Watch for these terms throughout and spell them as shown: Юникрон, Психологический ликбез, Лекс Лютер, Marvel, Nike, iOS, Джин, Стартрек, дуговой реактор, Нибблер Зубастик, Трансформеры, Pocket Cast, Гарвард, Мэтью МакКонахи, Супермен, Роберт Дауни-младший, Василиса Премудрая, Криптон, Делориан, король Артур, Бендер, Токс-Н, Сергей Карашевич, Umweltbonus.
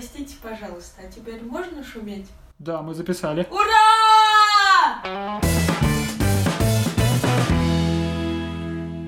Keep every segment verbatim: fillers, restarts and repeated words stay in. простите, пожалуйста, а теперь можно шуметь? Да, мы записали. Ура!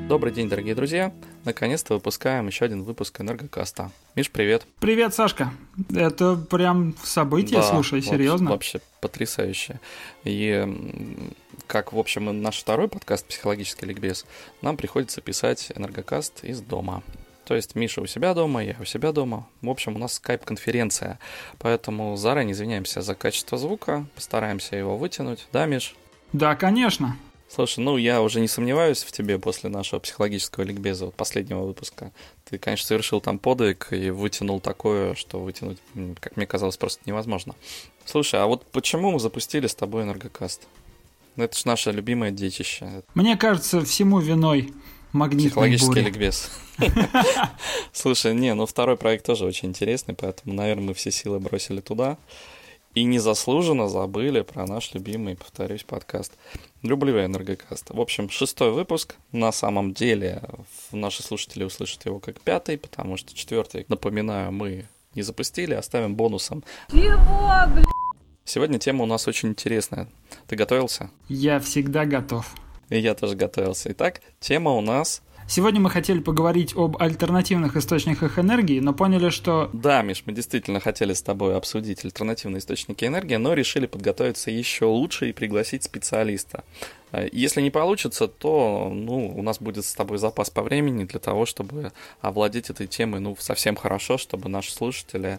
Добрый день, дорогие друзья. Наконец-то выпускаем еще один выпуск Энергокаста. Миш, привет. Привет, Сашка. Это прям событие, да, слушай, вообще, серьезно. Вообще потрясающе. И как, в общем, наш второй подкаст «Психологический ликбез», нам приходится писать Энергокаст из дома. То есть Миша у себя дома, я у себя дома. В общем, у нас скайп-конференция. Поэтому заранее извиняемся за качество звука. Постараемся его вытянуть. Да, Миш? Да, конечно. Слушай, ну я уже не сомневаюсь в тебе после нашего психологического ликбеза, вот последнего выпуска. Ты, конечно, совершил там подвиг и вытянул такое, что вытянуть, как мне казалось, просто невозможно. Слушай, а вот почему мы запустили с тобой Энергокаст? Это же наше любимое детище. Мне кажется, всему виной магнитной бури. Психологический ликбез. Слушай, не, ну второй проект тоже очень интересный, поэтому, наверное, мы все силы бросили туда. И незаслуженно забыли про наш любимый, повторюсь, подкаст. Люблю я Энергокаст. В общем, шестой выпуск. На самом деле, наши слушатели услышат его как пятый, потому что четвертый, напоминаю, мы не запустили, оставим бонусом. Чего, блядь? Сегодня тема у нас очень интересная. Ты готовился? Я всегда готов. И я тоже готовился. Итак, тема у нас... Сегодня мы хотели поговорить об альтернативных источниках энергии, но поняли, что... Да, Миш, мы действительно хотели с тобой обсудить альтернативные источники энергии, но решили подготовиться еще лучше и пригласить специалиста. Если не получится, то ну, у нас будет с тобой запас по времени для того, чтобы овладеть этой темой ну, совсем хорошо, чтобы наши слушатели,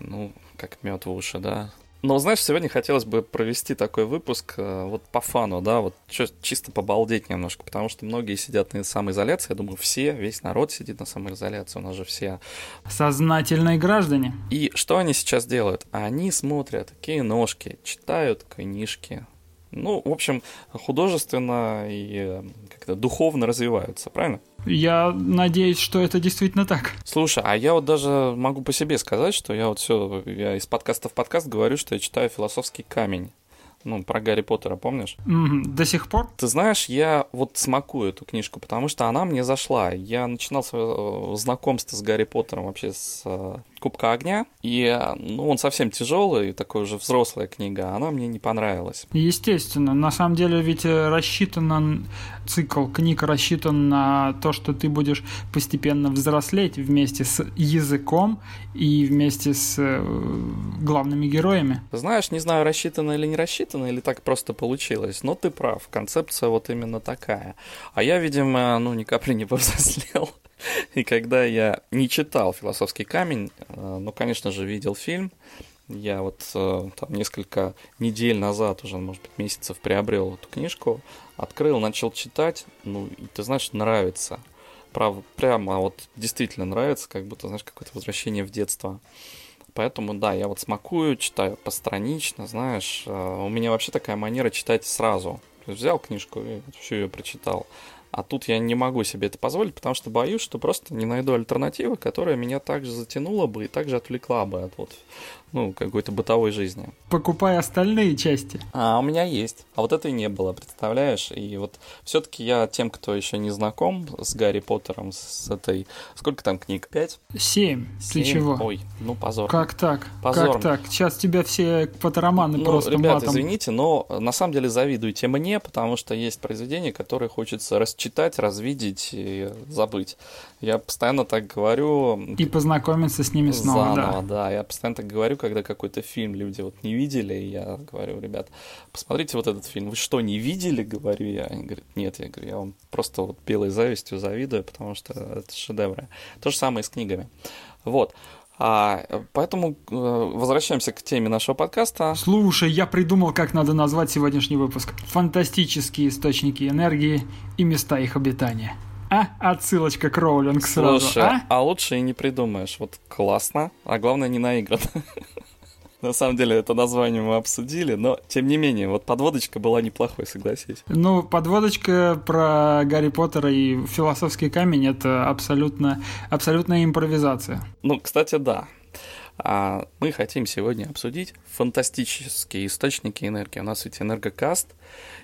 ну, как мед в уши, да... Но, знаешь, сегодня хотелось бы провести такой выпуск вот по фану, да, вот чисто побалдеть немножко, потому что многие сидят на самоизоляции, я думаю, все, весь народ сидит на самоизоляции, у нас же все... Сознательные граждане. И что они сейчас делают? Они смотрят киношки, читают книжки, ну, в общем, художественно и как-то духовно развиваются, правильно? Я надеюсь, что это действительно так. Слушай, а я вот даже могу по себе сказать, что я вот все, я из подкаста в подкаст говорю, что я читаю «Философский камень». Ну, про Гарри Поттера, помнишь? Mm-hmm. До сих пор? Ты знаешь, я вот смакую эту книжку, потому что она мне зашла. Я начинал свое знакомство с Гарри Поттером вообще с «Кубка огня», и ну, он совсем тяжелый, такой уже взрослая книга, она мне не понравилась. Естественно, на самом деле ведь рассчитан цикл книг, рассчитан на то, что ты будешь постепенно взрослеть вместе с языком и вместе с главными героями. Знаешь, не знаю, рассчитано или не рассчитано, или так просто получилось, но ты прав, концепция вот именно такая. А я, видимо, ну ни капли не повзрослел. И когда я не читал «Философский камень», ну, конечно же, видел фильм. Я вот там несколько недель назад, уже, может быть, месяцев приобрел эту книжку, открыл, начал читать, ну, и ты знаешь, нравится. Прав, прямо вот действительно нравится, как будто, знаешь, какое-то возвращение в детство. Поэтому, да, я вот смакую, читаю постранично, знаешь. У меня вообще такая манера читать сразу. То есть взял книжку и всю ее прочитал. А тут я не могу себе это позволить, потому что боюсь, что просто не найду альтернативы, которая меня также затянула бы и также отвлекла бы от вот, ну, какой-то бытовой жизни. Покупай остальные части. А, у меня есть. А вот этой не было, представляешь? И вот все-таки я тем, кто еще не знаком с Гарри Поттером, с этой... Сколько там книг? Пять? Семь. Ты чего? Ой, ну позор. Как так? Позор. Как так? Сейчас тебя все потроманы ну, просто ребят, матом. Ребята, извините, но на самом деле завидуйте мне, потому что есть произведения, которые хочется расчленить, читать, развидеть и забыть. Я постоянно так говорю... И познакомиться с ними снова, заново, да. да. Я постоянно так говорю, когда какой-то фильм люди вот не видели, я говорю, ребят, посмотрите вот этот фильм. Вы что, не видели? Говорю я. Они говорят, нет. Я говорю, я вам просто вот белой завистью завидую, потому что это шедевры. То же самое и с книгами. Вот. А, поэтому э, возвращаемся к теме нашего подкаста. Слушай, я придумал, как надо назвать сегодняшний выпуск. Фантастические источники энергии и места их обитания. А? Отсылочка к Роулинг сразу. Слушай, а? а лучше и не придумаешь. Вот классно, а главное не наиграно. На самом деле, это название мы обсудили, но, тем не менее, вот подводочка была неплохой, согласись. Ну, подводочка про Гарри Поттера и «Философский камень» — это абсолютно, абсолютная импровизация. Ну, кстати, да. А мы хотим сегодня обсудить фантастические источники энергии. У нас ведь Энергокаст,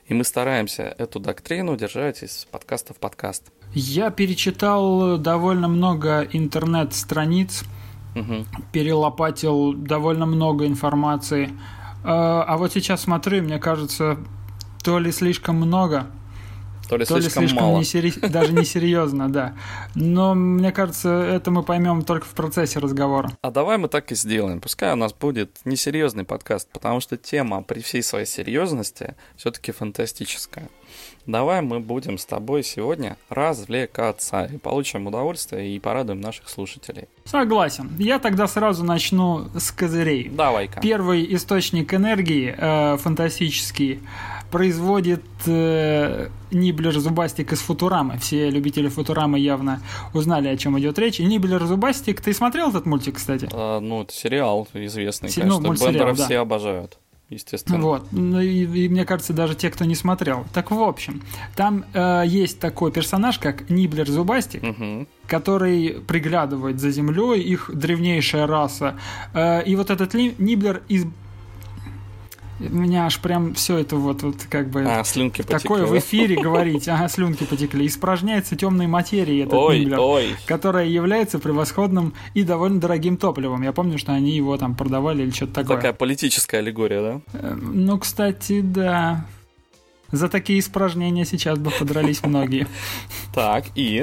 и мы стараемся эту доктрину держать из подкаста в подкаст. Я перечитал довольно много интернет-страниц, угу. перелопатил довольно много информации. А вот сейчас смотрю, мне кажется, то ли слишком много, то ли то слишком, ли слишком мало. Несери... даже несерьезно, да. Но мне кажется, это мы поймем только в процессе разговора. А давай мы так и сделаем. Пускай у нас будет несерьезный подкаст, потому что тема при всей своей серьезности все-таки фантастическая. Давай мы будем с тобой сегодня развлекаться и получим удовольствие и порадуем наших слушателей. Согласен. Я тогда сразу начну с козырей. Давай-ка. Первый источник энергии э, фантастический производит э, Нибблер Зубастик из Футурамы. Все любители Футурамы явно узнали, о чем идет речь. Нибблер Зубастик, ты смотрел этот мультик, кстати? А, ну, это сериал известный, Се... конечно. Ну, Бендеров да. все обожают. Естественно. Вот. Ну, и, и мне кажется, даже те, кто не смотрел. Так в общем, там э, есть такой персонаж, как Нибблер Зубастик, угу. который приглядывает за землей, их древнейшая раса. Э, и вот этот ли, Нибблер из... У меня аж прям все это вот, вот как бы а, слюнки такое потекли. В эфире говорить, ага, слюнки потекли. Испражняется темной материей этот ой, Нибблер, ой. которая является превосходным и довольно дорогим топливом. Я помню, что они его там продавали или что-то такое. Такая политическая аллегория, да? Ну, кстати, да. За такие испражнения сейчас бы подрались многие. Так, и...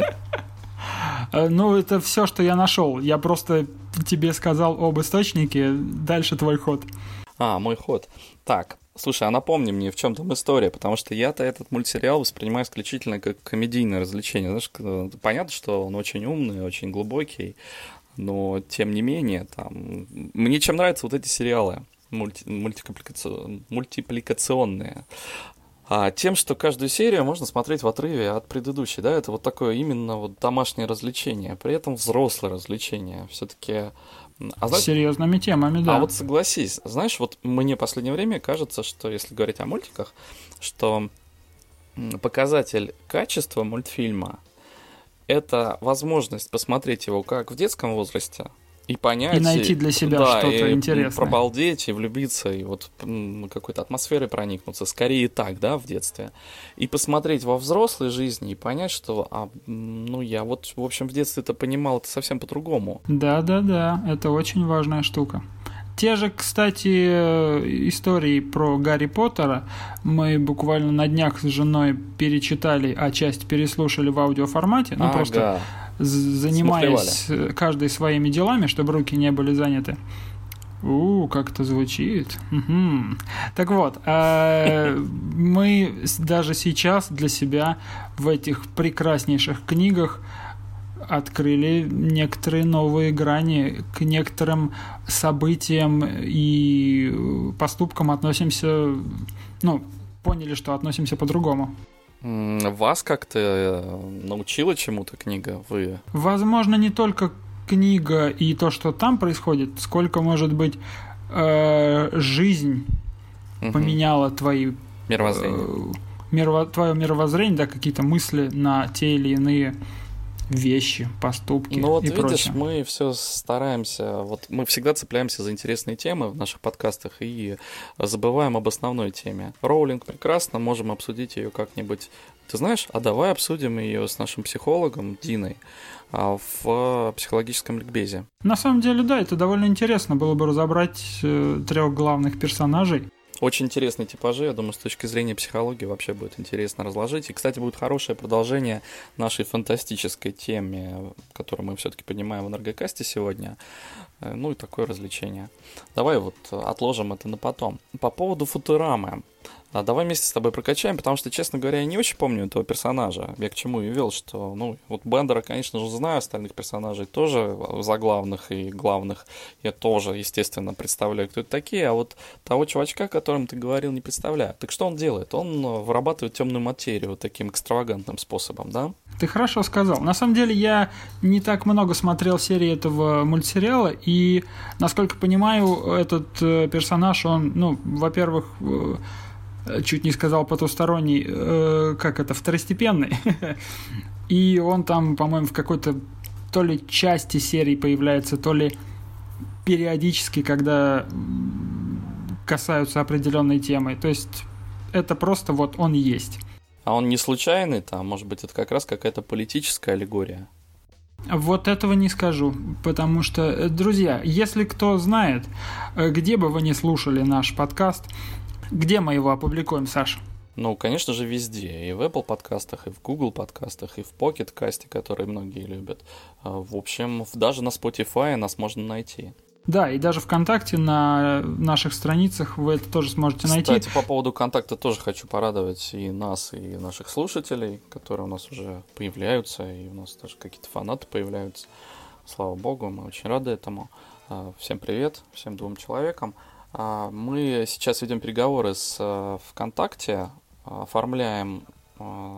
Ну, это все, что я нашел. Я просто тебе сказал об источнике. Дальше твой ход. А, мой ход. Так, слушай, а напомни мне, в чем там история, потому что я-то этот мультсериал воспринимаю исключительно как комедийное развлечение. Знаешь, понятно, что он очень умный, очень глубокий, но тем не менее, там... Мне чем нравятся вот эти сериалы мульти... мультипликацион... мультипликационные. А тем, что каждую серию можно смотреть в отрыве от предыдущей, да, это вот такое именно вот домашнее развлечение, при этом взрослое развлечение. Все-таки... А, знаешь, серьезными темами, да. А вот согласись, знаешь, вот мне в последнее время кажется, что, если говорить о мультиках, что показатель качества мультфильма — это возможность посмотреть его как в детском возрасте и понять... И найти для себя да, что-то и интересное. Да, пробалдеть, и влюбиться, и вот какой-то атмосферой проникнуться, скорее так, да, в детстве. И посмотреть во взрослой жизни и понять, что, а, ну, я вот, в общем, в детстве-то понимал это совсем по-другому. Да-да-да, это очень важная штука. Те же, кстати, истории про Гарри Поттера мы буквально на днях с женой перечитали, а часть переслушали в аудиоформате, ну, ага. просто... занимаясь Смухлевали. Каждый своими делами, чтобы руки не были заняты. У, как это звучит. Угу. Так вот, э, мы даже сейчас для себя в этих прекраснейших книгах открыли некоторые новые грани, к некоторым событиям и поступкам относимся, ну, поняли, что относимся по-другому. Вас как-то научила чему-то книга? Вы? Возможно, не только книга и то, что там происходит, сколько, может быть, э- жизнь угу. поменяла твои, мировоззрение. Э- мирово- твое мировоззрение, да, какие-то мысли на те или иные вещи, поступки ну, вот и видишь, прочее. Мы все стараемся, вот мы всегда цепляемся за интересные темы в наших подкастах и забываем об основной теме. Роулинг прекрасно, можем обсудить ее как-нибудь. Ты знаешь, а давай обсудим ее с нашим психологом Диной в психологическом ликбезе. На самом деле, да, это довольно интересно было бы разобрать трех главных персонажей. Очень интересные типажи, я думаю, с точки зрения психологии вообще будет интересно разложить. И, кстати, будет хорошее продолжение нашей фантастической теме, которую мы все-таки поднимаем в энергокасте сегодня. Ну и такое развлечение. Давай вот отложим это на потом. По поводу Футурамы. Давай вместе с тобой прокачаем, потому что, честно говоря, я не очень помню этого персонажа. Я к чему и вел, что, ну, вот Бендера, конечно же, знаю, остальных персонажей тоже, заглавных и главных, я тоже, естественно, представляю, кто это такие, а вот того чувачка, о котором ты говорил, не представляю. Так что он делает? Он вырабатывает темную материю таким экстравагантным способом, да? Ты хорошо сказал. На самом деле, я не так много смотрел серии этого мультсериала, и, насколько понимаю, этот персонаж, он, ну, во-первых... чуть не сказал потусторонний, э, как это, второстепенный. И он там, по-моему, в какой-то то ли части серии появляется, то ли периодически, когда касаются определенной темы. То есть это просто вот он есть. А он не случайный там? Может быть, это как раз какая-то политическая аллегория? Вот этого не скажу, потому что, друзья, если кто знает, где бы вы ни слушали наш подкаст, где мы его опубликуем, Саша? Ну, конечно же, везде. И в Apple подкастах, и в Google подкастах, и в Pocket Cast, который многие любят. В общем, даже на Spotify нас можно найти. Да, и даже ВКонтакте на наших страницах вы это тоже сможете найти. Кстати, по поводу контакта тоже хочу порадовать и нас, и наших слушателей, которые у нас уже появляются, и у нас даже какие-то фанаты появляются. Слава богу, мы очень рады этому. Всем привет, всем двум человекам. Мы сейчас ведем переговоры с ВКонтакте, оформляем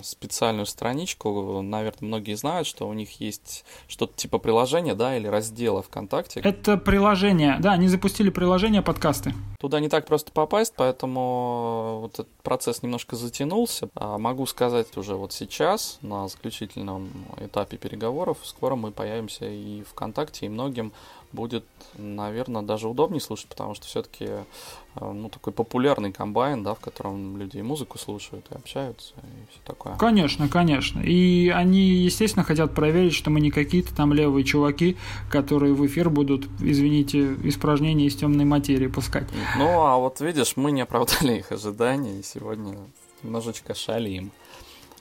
специальную страничку. Наверное, многие знают, что у них есть что-то типа приложения, да, или раздела ВКонтакте. Это приложение, да, они запустили приложение подкасты. Туда не так просто попасть, поэтому вот этот процесс немножко затянулся. А могу сказать уже вот сейчас, на заключительном этапе переговоров, скоро мы появимся и ВКонтакте, и многим будет, наверное, даже удобнее слушать, потому что все-таки, ну, такой популярный комбайн, да, в котором люди и музыку слушают, и общаются, и все такое. Конечно, конечно. И они, естественно, хотят проверить, что мы не какие-то там левые чуваки, которые в эфир будут, извините, испражнения из темной материи пускать. Ну, а вот видишь, мы не оправдали их ожиданий, и сегодня немножечко шалим.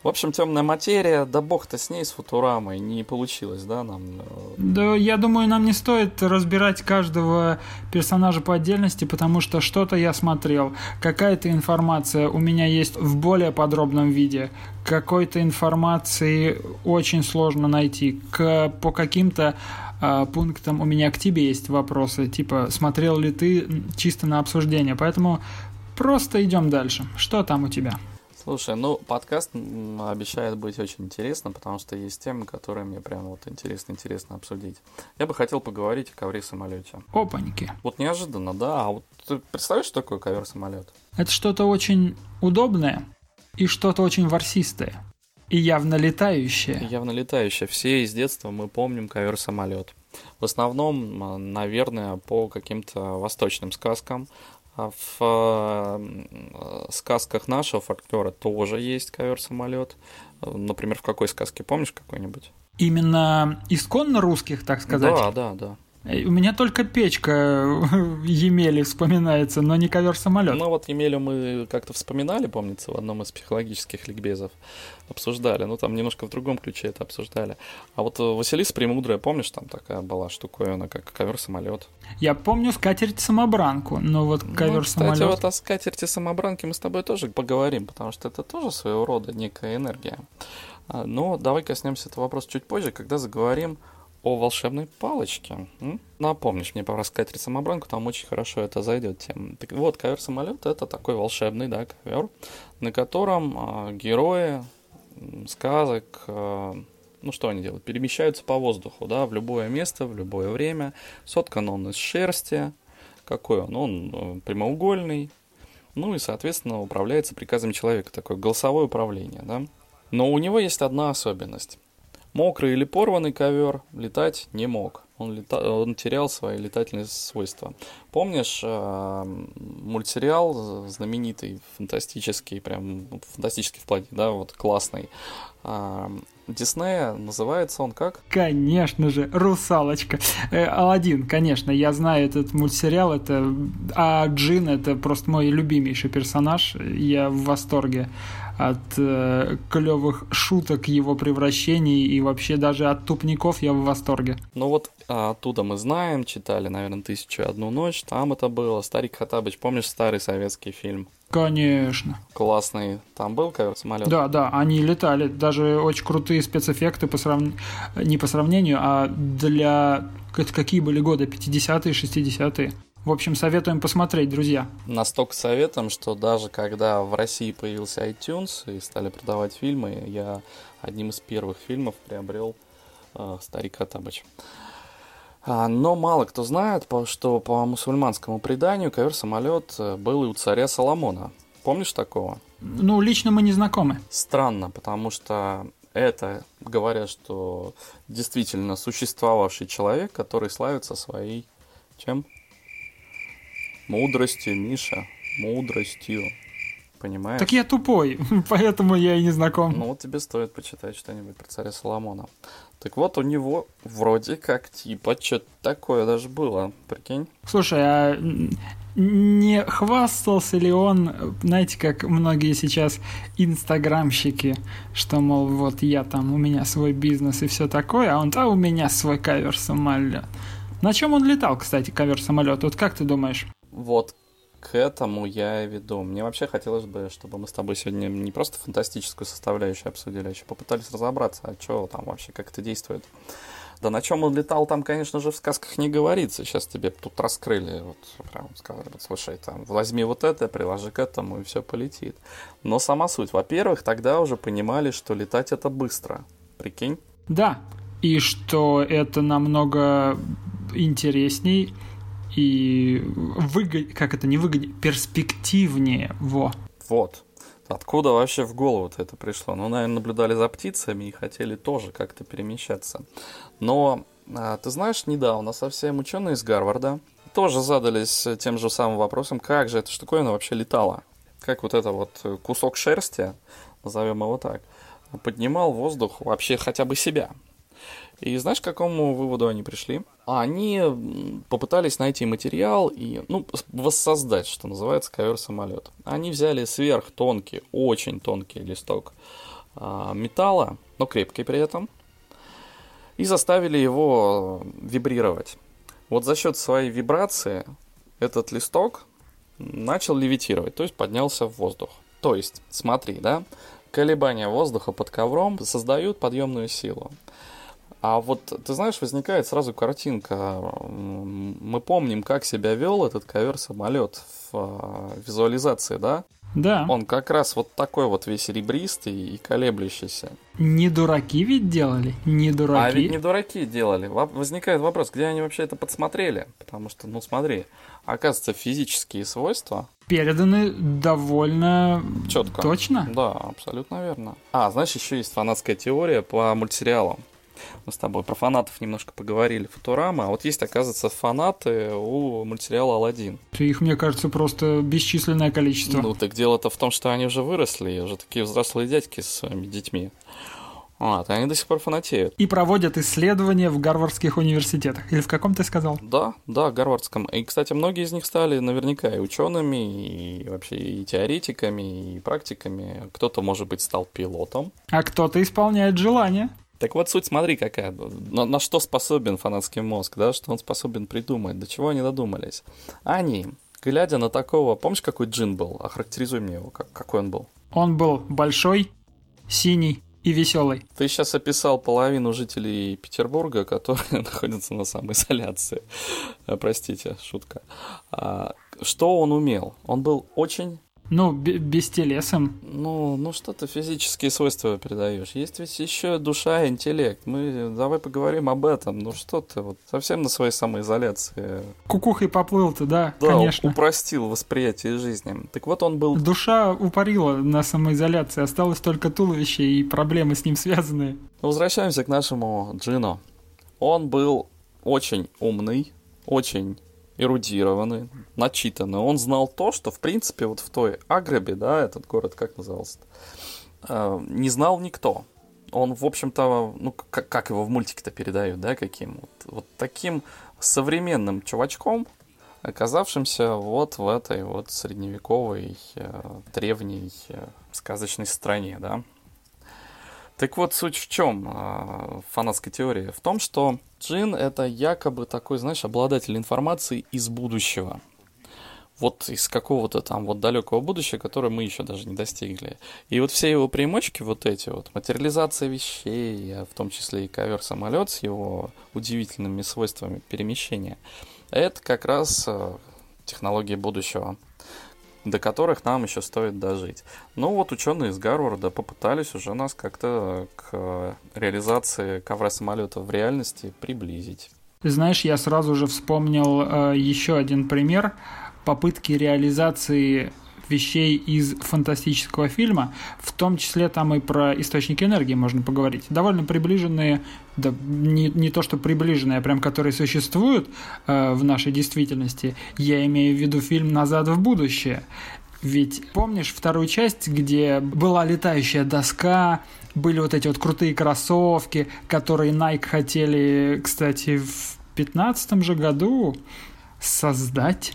В общем, темная материя, да бог-то с ней, с Футурамой, не получилось, да, нам? Да, я думаю, нам не стоит разбирать каждого персонажа по отдельности, потому что что-то я смотрел, какая-то информация у меня есть в более подробном виде, какой-то информации очень сложно найти, к, по каким-то э, пунктам у меня к тебе есть вопросы, типа, смотрел ли ты чисто на обсуждение, поэтому просто идем дальше. Что там у тебя? Слушай, ну, подкаст обещает быть очень интересным, потому что есть темы, которые мне прям вот интересно-интересно обсудить. Я бы хотел поговорить о ковре-самолете. Опаньки. Вот неожиданно, да. А вот ты представляешь, что такое ковер-самолет? Это что-то очень удобное и что-то очень ворсистое. И явно летающее. И явно летающее. Все из детства мы помним ковер-самолет. В основном, наверное, по каким-то восточным сказкам. В сказках нашего фольклора тоже есть ковер-самолет. Например, в какой сказке, помнишь какой-нибудь? Именно исконно русских, так сказать? Да, да, да. У меня только печка Емели вспоминается, но не ковер-самолет. Ну вот Емелю мы как-то вспоминали, помнится, в одном из психологических ликбезов обсуждали. Ну там немножко в другом ключе это обсуждали. А вот Василиса Премудрая, помнишь, там такая была штуковина, как ковер-самолет? Я помню скатерть-самобранку, но вот ковер-самолет... Ну, кстати, вот о скатерти-самобранке мы с тобой тоже поговорим, потому что это тоже своего рода некая энергия. Но давай коснемся этого вопроса чуть позже, когда заговорим о волшебной палочке. Напомнишь мне про скатерть-самобранку, там очень хорошо это зайдет тема. Так вот, ковер-самолет — это такой волшебный, да, ковер, на котором э, герои сказок, э, ну что они делают? Перемещаются по воздуху, да, в любое место, в любое время. Соткан он из шерсти. Какой он? Он прямоугольный. Ну и, соответственно, управляется приказами человека. Такое голосовое управление, да. Но у него есть одна особенность. Мокрый или порванный ковер летать не мог. Он, лета... Он терял свои летательные свойства. Помнишь э, мультсериал знаменитый, фантастический, прям фантастический в плане, да, вот классный, э, Диснея, называется он как? Конечно же, «Русалочка». Э, Аладдин, конечно, я знаю этот мультсериал, это... а Джин — это просто мой любимейший персонаж, я в восторге от э, клевых шуток, его превращений и вообще даже от тупников я в восторге. Ну вот а, оттуда мы знаем, читали, наверное, «Тысячу и одну ночь», там это было, «Старик Хотабыч», помнишь старый советский фильм? Конечно. Классный. Там был ковер-самолет? Да, да, они летали, даже очень крутые спецэффекты по срав... не по сравнению, а для... Какие были годы? пятидесятые, шестидесятые? В общем, советуем посмотреть, друзья. Настолько советуем, что даже когда в России появился iTunes и стали продавать фильмы, я одним из первых фильмов приобрел э, «Старик Хотабыч». Но мало кто знает, что по мусульманскому преданию ковер-самолет был и у царя Соломона. Помнишь такого? Ну, лично мы не знакомы. Странно, потому что это, говорят, что действительно существовавший человек, который славится своей... Чем? Мудростью, Миша, мудростью. понимаешь? Так я тупой, поэтому я и не знаком. Ну, вот тебе стоит почитать что-нибудь про царя Соломона. Так вот, у него вроде как типа что-то такое даже было, прикинь. Слушай, а не хвастался ли он, знаете, как многие сейчас инстаграмщики, что, мол, вот я там, у меня свой бизнес и все такое, а он, а у меня свой кавер-самолет. На чем он летал, кстати, кавер-самолет? Вот как ты думаешь? Вот к этому я и веду. Мне вообще хотелось бы, чтобы мы с тобой сегодня не просто фантастическую составляющую обсудили, а еще попытались разобраться, а что там вообще, как это действует. Да на чем он летал, там, конечно же, в сказках не говорится. Сейчас тебе тут раскрыли, вот прям сказали, вот, слушай, там, возьми вот это, приложи к этому, и все полетит. Но сама суть. Во-первых, тогда уже понимали, что летать это быстро. Прикинь? Да, и что это намного интересней и выгод... как это не выгоднее, перспективнее. Во. Вот. Откуда вообще в голову-то это пришло? Ну, наверное, наблюдали за птицами и хотели тоже как-то перемещаться. Но, ты знаешь, недавно совсем ученые из Гарварда тоже задались тем же самым вопросом, как же эта штуковина вообще летала. Как вот это вот кусок шерсти, назовем его так, поднимал в воздух вообще хотя бы себя. И знаешь, к какому выводу они пришли? Они попытались найти материал и, ну, воссоздать, что называется, ковер-самолет. Они взяли сверхтонкий, очень тонкий листок металла, но крепкий при этом, и заставили его вибрировать. Вот за счет своей вибрации этот листок начал левитировать, то есть поднялся в воздух. То есть, смотри, да, колебания воздуха под ковром создают подъемную силу. А вот, ты знаешь, возникает сразу картинка. Мы помним, как себя вел этот ковер-самолет в визуализации, да? Да. Он как раз вот такой вот весь ребристый и колеблющийся. Не дураки ведь делали? Не дураки. А ведь не дураки делали. Возникает вопрос, где они вообще это подсмотрели? Потому что, ну смотри, оказывается, физические свойства переданы довольно четко. Точно? Да, абсолютно верно. А, знаешь, еще есть фанатская теория по мультсериалам. Мы с тобой про фанатов немножко поговорили, Футурама. А вот есть, оказывается, фанаты у мультсериала «Аладдин». Их, мне кажется, просто бесчисленное количество. Ну, так дело-то в том, что они уже выросли, уже такие взрослые дядьки с своими детьми. Вот, они до сих пор фанатеют. И проводят исследования в гарвардских университетах. Или в каком, ты сказал? Да, да, гарвардском. И, кстати, многие из них стали наверняка и учеными, и вообще и теоретиками, и практиками. Кто-то, может быть, стал пилотом. А кто-то исполняет желания. Так вот, суть, смотри, какая, на, на что способен фанатский мозг, да, что он способен придумать, до чего они додумались. Они, глядя на такого, помнишь, какой Джин был? Охарактеризуй мне его, как, какой он был. Он был большой, синий и веселый. Ты сейчас описал половину жителей Петербурга, которые находятся на самоизоляции. Простите, шутка. А, что он умел? Он был очень... Ну, б- бестелесом. Ну, ну что ты физические свойства передаешь? Есть ведь еще душа и интеллект. Мы давай поговорим об этом. Ну что ты вот совсем на своей самоизоляции. Кукухой поплыл-то, да, да, конечно. Упростил восприятие жизни. Так вот он был... Душа упарила на самоизоляции. Осталось только туловище и проблемы с ним связанные. Возвращаемся к нашему Джину. Он был очень умный, очень... эрудированный, начитанный. Он знал то, что, в принципе, вот в той Агребе, да, этот город, как назывался-то, не знал никто. Он, в общем-то, ну, как, как его в мультике-то передают, да, каким? Вот, вот таким современным чувачком, оказавшимся вот в этой вот средневековой, древней сказочной стране, да. Так вот, суть в чем фанатской теории? В том, что Джин — это якобы такой, знаешь, обладатель информации из будущего. Вот из какого-то там вот далекого будущего, которое мы еще даже не достигли. И вот все его примочки вот эти вот, материализация вещей, в том числе и ковер-самолет с его удивительными свойствами перемещения, это как раз технологии будущего, до которых нам еще стоит дожить. Ну вот ученые из Гарварда попытались уже нас как-то к реализации ковра-самолета в реальности приблизить. Ты знаешь, я сразу же вспомнил э, еще один пример попытки реализации вещей из фантастического фильма, в том числе там и про источники энергии можно поговорить. Довольно приближенные, да, не, не то что приближенные, а прям которые существуют э, в нашей действительности. Я имею в виду фильм «Назад в будущее». Ведь помнишь вторую часть, где была летающая доска, были вот эти вот крутые кроссовки, которые Nike хотели, кстати, в пятнадцатом же году создать,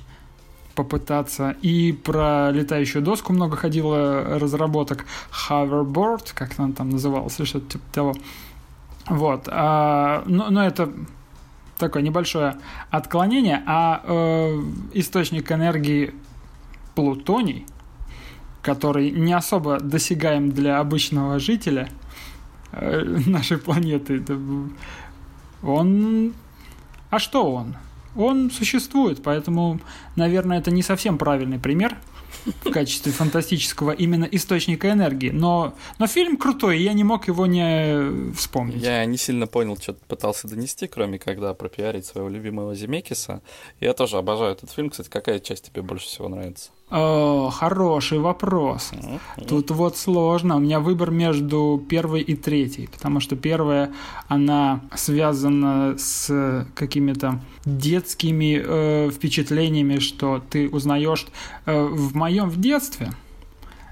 попытаться. И про летающую доску много ходило разработок. Hoverboard, как она там называлась, или что-то типа того. Вот. А, но, но это такое небольшое отклонение. А э, источник энергии плутоний, который не особо досягаем для обычного жителя э, нашей планеты, он... А что он? Он существует, поэтому, наверное, это не совсем правильный пример в качестве фантастического именно источника энергии. Но, но фильм крутой, и я не мог его не вспомнить. Я не сильно понял, что ты пытался донести, кроме когда пропиарить своего любимого Земекиса. Я тоже обожаю этот фильм. Кстати, какая часть тебе больше всего нравится? О, хороший вопрос. Mm-hmm. Тут вот сложно. У меня выбор между первой и третьей, потому что первая, она связана с какими-то детскими э, впечатлениями, что ты узнаешь. Э, в моем в детстве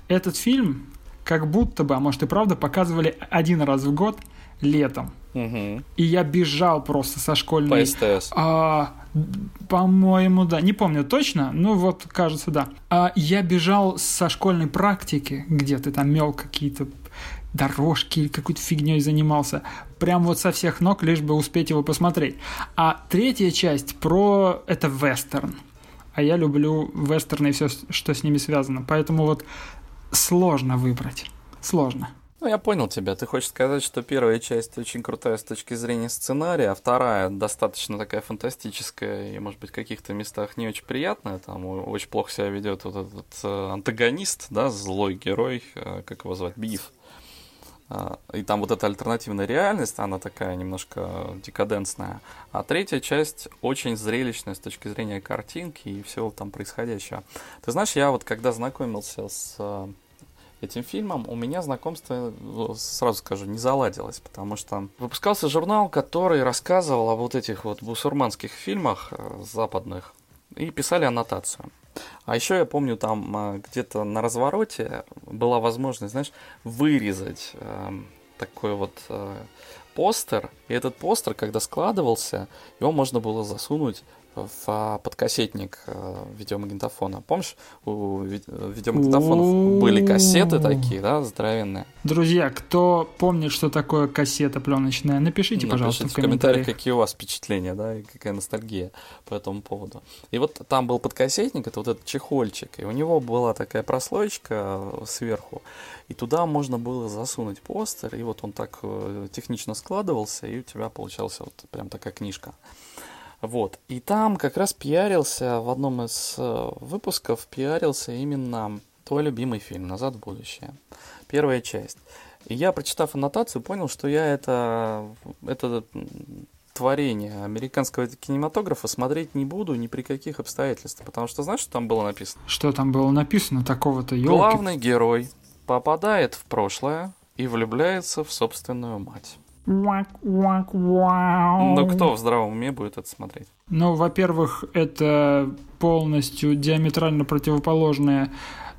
этот фильм как будто бы, а может и правда, показывали один раз в год летом. Mm-hmm. И я бежал просто со школьной... По По-моему, да. Не помню точно, но вот, кажется, да. А я бежал со школьной практики, где ты там мел какие-то дорожки или какой-то фигней занимался. Прям вот со всех ног, лишь бы успеть его посмотреть. А третья часть про... Это вестерн. А я люблю вестерны и все, что с ними связано. Поэтому вот сложно выбрать. Сложно. Ну, я понял тебя. Ты хочешь сказать, что первая часть очень крутая с точки зрения сценария, а вторая достаточно такая фантастическая и, может быть, в каких-то местах не очень приятная. Там очень плохо себя ведет вот этот антагонист, да, злой герой, как его звать, Биф. И там вот эта альтернативная реальность, она такая немножко декаденсная. А третья часть очень зрелищная с точки зрения картинки и всего там происходящего. Ты знаешь, я вот когда знакомился с... этим фильмом, у меня знакомство, сразу скажу, не заладилось, потому что выпускался журнал, который рассказывал о вот этих вот бусурманских фильмах западных, и писали аннотацию. А еще я помню, там где-то на развороте была возможность, знаешь, вырезать э, такой вот э, постер, и этот постер, когда складывался, его можно было засунуть в подкассетник видеомагнитофона. Помнишь, у видеомагнитофонов были кассеты такие, да, здоровенные? Друзья, кто помнит, что такое кассета пленочная, напишите, пожалуйста, напишите в комментариях, какие у вас впечатления, да, и какая ностальгия по этому поводу. И вот там был подкассетник, это вот этот чехольчик, и у него была такая прослоечка сверху, и туда можно было засунуть постер, и вот он так технично складывался, и у тебя получалась вот прям такая книжка. Вот. И там как раз пиарился, в одном из выпусков пиарился именно твой любимый фильм «Назад в будущее». Первая часть. И я, прочитав аннотацию, понял, что я это, это творение американского кинематографа смотреть не буду ни при каких обстоятельствах. Потому что знаешь, что там было написано? Что там было написано? Такого-то ёлки. Главный герой попадает в прошлое и влюбляется в собственную мать. Ну, кто в здравом уме будет это смотреть? Ну, во-первых, это полностью диаметрально противоположное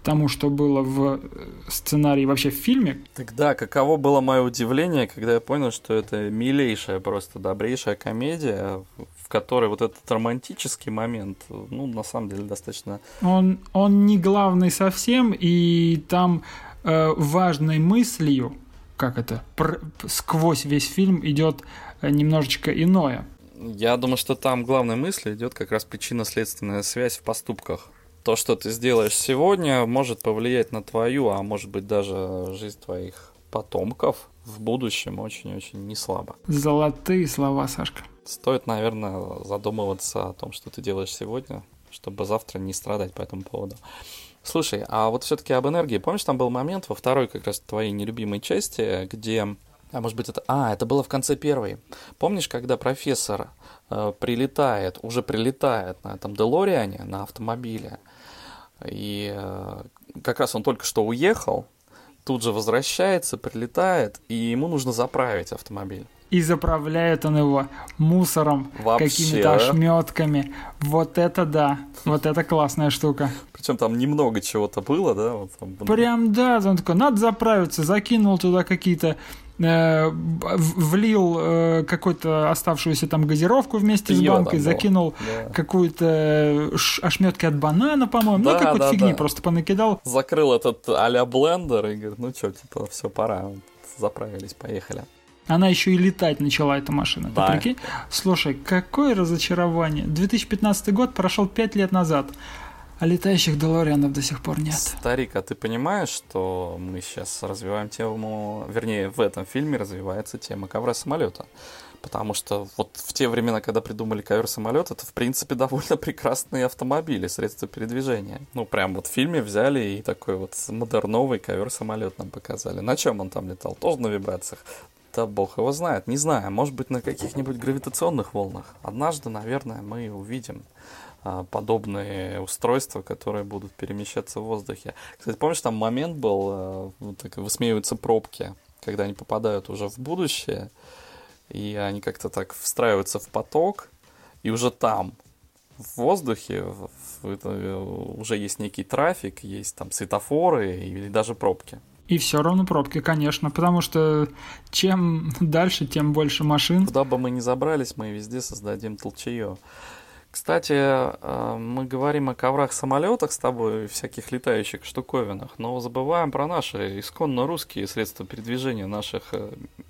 тому, что было в сценарии, вообще в фильме. Тогда каково было мое удивление, когда я понял, что это милейшая, просто добрейшая комедия, в которой вот этот романтический момент, ну, на самом деле, достаточно... Он, он не главный совсем, и там э, важной мыслью, как это, пр- сквозь весь фильм идет немножечко иное. Я думаю, что там главной мыслью идет как раз причинно-следственная связь в поступках. То, что ты сделаешь сегодня, может повлиять на твою, а может быть даже жизнь твоих потомков в будущем очень-очень неслабо. Золотые слова, Сашка. Стоит, наверное, задумываться о том, что ты делаешь сегодня, чтобы завтра не страдать по этому поводу. Слушай, а вот все-таки об энергии. Помнишь, там был момент во второй как раз твоей нелюбимой части, где... А может быть это... А, это было в конце первой. Помнишь, когда профессор э, прилетает, уже прилетает на этом Делориане, на автомобиле, и э, как раз он только что уехал, тут же возвращается, прилетает, и ему нужно заправить автомобиль. и заправляет он его мусором, вообще, какими-то ошметками. Вот это да, вот это классная штука. Причем там немного чего-то было, да? Вот там... Прям да, он такой, надо заправиться, закинул туда какие-то, э, влил э, какую-то оставшуюся там газировку вместе Пиво с банкой, закинул да. какую-то ш- ошметки от банана, по-моему, да, ну какой-то да, фигни да. просто понакидал. Закрыл этот а-ля блендер и говорит, ну что, типа, все, пора, заправились, поехали. Она еще и летать начала, эта машина. Да. Ты прикинь? Слушай, какое разочарование. две тысячи пятнадцатый год прошел пять лет назад, а летающих Делорианов до сих пор нет. Старик, а ты понимаешь, что мы сейчас развиваем тему... Вернее, в этом фильме развивается тема ковра самолета. Потому что вот в те времена, когда придумали ковер-самолет, это, в принципе, довольно прекрасные автомобили, средства передвижения. Ну, прям вот в фильме взяли и такой вот модерновый ковер-самолет нам показали. На чем он там летал? Тоже на вибрациях. Да бог его знает, не знаю, может быть, на каких-нибудь гравитационных волнах. Однажды, наверное, мы увидим подобные устройства, которые будут перемещаться в воздухе. Кстати, помнишь, там момент был, вот так высмеиваются пробки, когда они попадают уже в будущее, и они как-то так встраиваются в поток, и уже там, в воздухе, в, это, уже есть некий трафик, есть там светофоры или даже пробки. И все равно пробки, конечно, потому что чем дальше, тем больше машин. Куда бы мы ни забрались, мы везде создадим толчеё. Кстати, мы говорим о коврах-самолетах с тобой, всяких летающих штуковинах, но забываем про наши исконно русские средства передвижения наших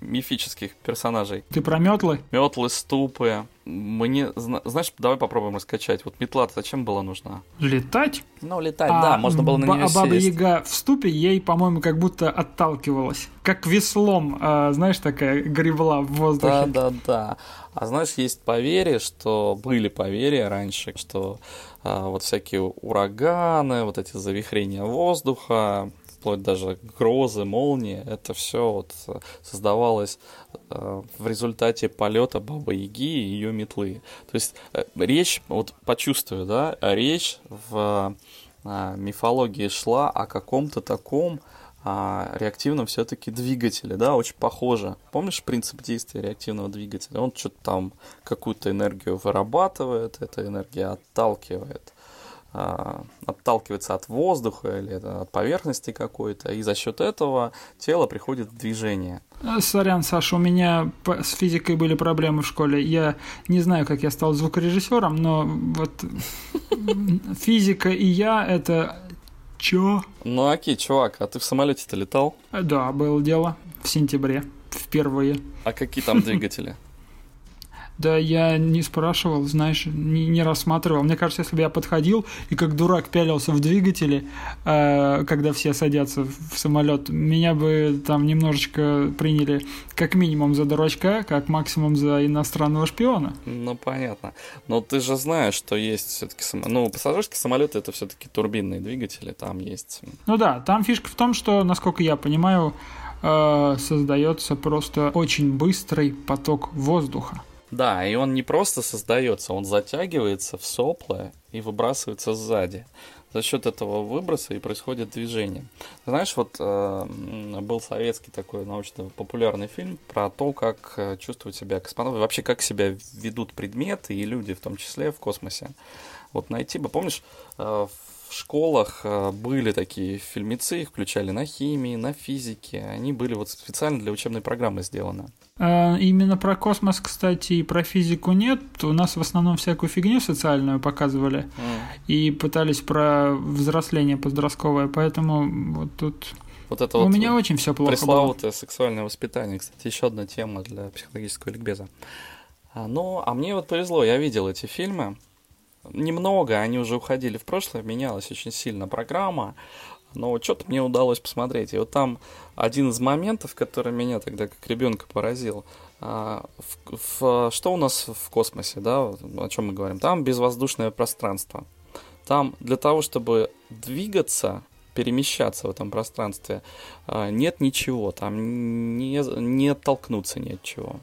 мифических персонажей. Ты про метлы? Метлы, ступы. Мне, знаешь, давай попробуем раскачать. Вот метла зачем была нужна? Летать? Ну, летать, а, да, можно было на б- нее сесть. А Баба Яга в ступе, ей, по-моему, как будто отталкивалась. Как веслом, а, знаешь, такая гребла в воздухе. Да-да-да. А знаешь, есть поверье, что... Были поверья раньше, что а, вот всякие ураганы, вот эти завихрения воздуха... вплоть даже грозы, молнии, это все вот создавалось э, в результате полета Бабы-Яги и ее метлы. То есть э, речь, вот почувствую, да, речь в э, мифологии шла о каком-то таком э, реактивном все-таки двигателе, да, очень похоже. Помнишь принцип действия реактивного двигателя? Он что-то там какую-то энергию вырабатывает, эта энергия отталкивает. отталкивается от воздуха или от поверхности какой-то, и за счет этого тело приходит в движение. Сорян, Саша, у меня с физикой были проблемы в школе. Я не знаю, как я стал звукорежиссером, но вот физика и я — это... Чё? Ну окей, чувак, а ты в самолете-то летал? Да, было дело. В сентябре. Впервые. А какие там двигатели? Да я не спрашивал, знаешь, не, не рассматривал. Мне кажется, если бы я подходил и как дурак пялился в двигатели, э, когда все садятся в самолет, меня бы там немножечко приняли как минимум за дурачка, как максимум за иностранного шпиона. Ну, понятно. Но ты же знаешь, что есть все-таки... Сам... Ну, пассажирские самолеты — это все-таки турбинные двигатели, там есть... Ну да, там фишка в том, что, насколько я понимаю, э, создается просто очень быстрый поток воздуха. Да, и он не просто создается, он затягивается в сопло и выбрасывается сзади. За счет этого выброса и происходит движение. Знаешь, вот э, был советский такой научно-популярный фильм про то, как чувствуют себя космонавты, вообще как себя ведут предметы и люди, в том числе в космосе. Вот найти бы, помнишь, э, в школах были такие фильмецы, их включали на химии, на физике. Они были вот специально для учебной программы сделаны. Именно про космос, кстати, и про физику нет. У нас в основном всякую фигню социальную показывали. Mm. И пытались про взросление подростковое. Поэтому вот тут... Вот это У вот меня очень все плохо пресловутое было. Сексуальное воспитание. Кстати, еще одна тема для психологического ликбеза. Но, а мне вот повезло, я видел эти фильмы. Немного, они уже уходили в прошлое, менялась очень сильно программа, но что-то мне удалось посмотреть. И вот там один из моментов, который меня тогда как ребенка поразил, в, в, что у нас в космосе, да, о чем мы говорим? Там безвоздушное пространство. Там для того, чтобы двигаться, перемещаться в этом пространстве, нет ничего, там не, не оттолкнуться ни от чего.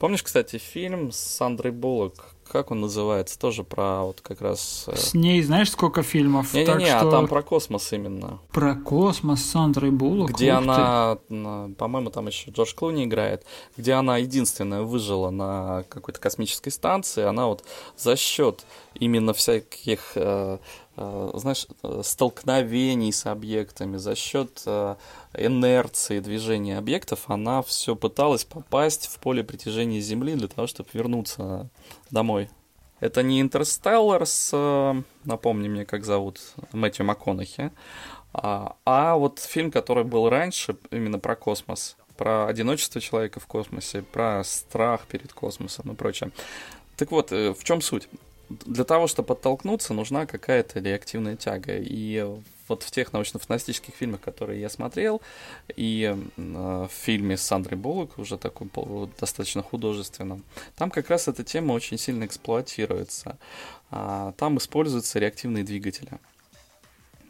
Помнишь, кстати, фильм с Сандрой Буллок как он называется, тоже про вот как раз... С ней знаешь, сколько фильмов? Не-не-не, так не, что... а там про космос именно. Про космос с Сандрой Буллок? Где она, ты. По-моему, там еще Джордж Клуни играет, где она единственная выжила на какой-то космической станции, она вот за счет именно всяких... знаешь, столкновений с объектами, за счет инерции движения объектов, она все пыталась попасть в поле притяжения Земли для того, чтобы вернуться домой. Это не «Интерстеллар» с, напомни мне, как зовут, Мэтью МакКонахи, а, а вот фильм, который был раньше, именно про космос, про одиночество человека в космосе, про страх перед космосом и прочее. Так вот, в чем суть? Для того, чтобы подтолкнуться, нужна какая-то реактивная тяга. И вот в тех научно-фантастических фильмах, которые я смотрел, и в фильме с Сандрой Буллок, уже таком достаточно художественном, там как раз эта тема очень сильно эксплуатируется. Там используются реактивные двигатели.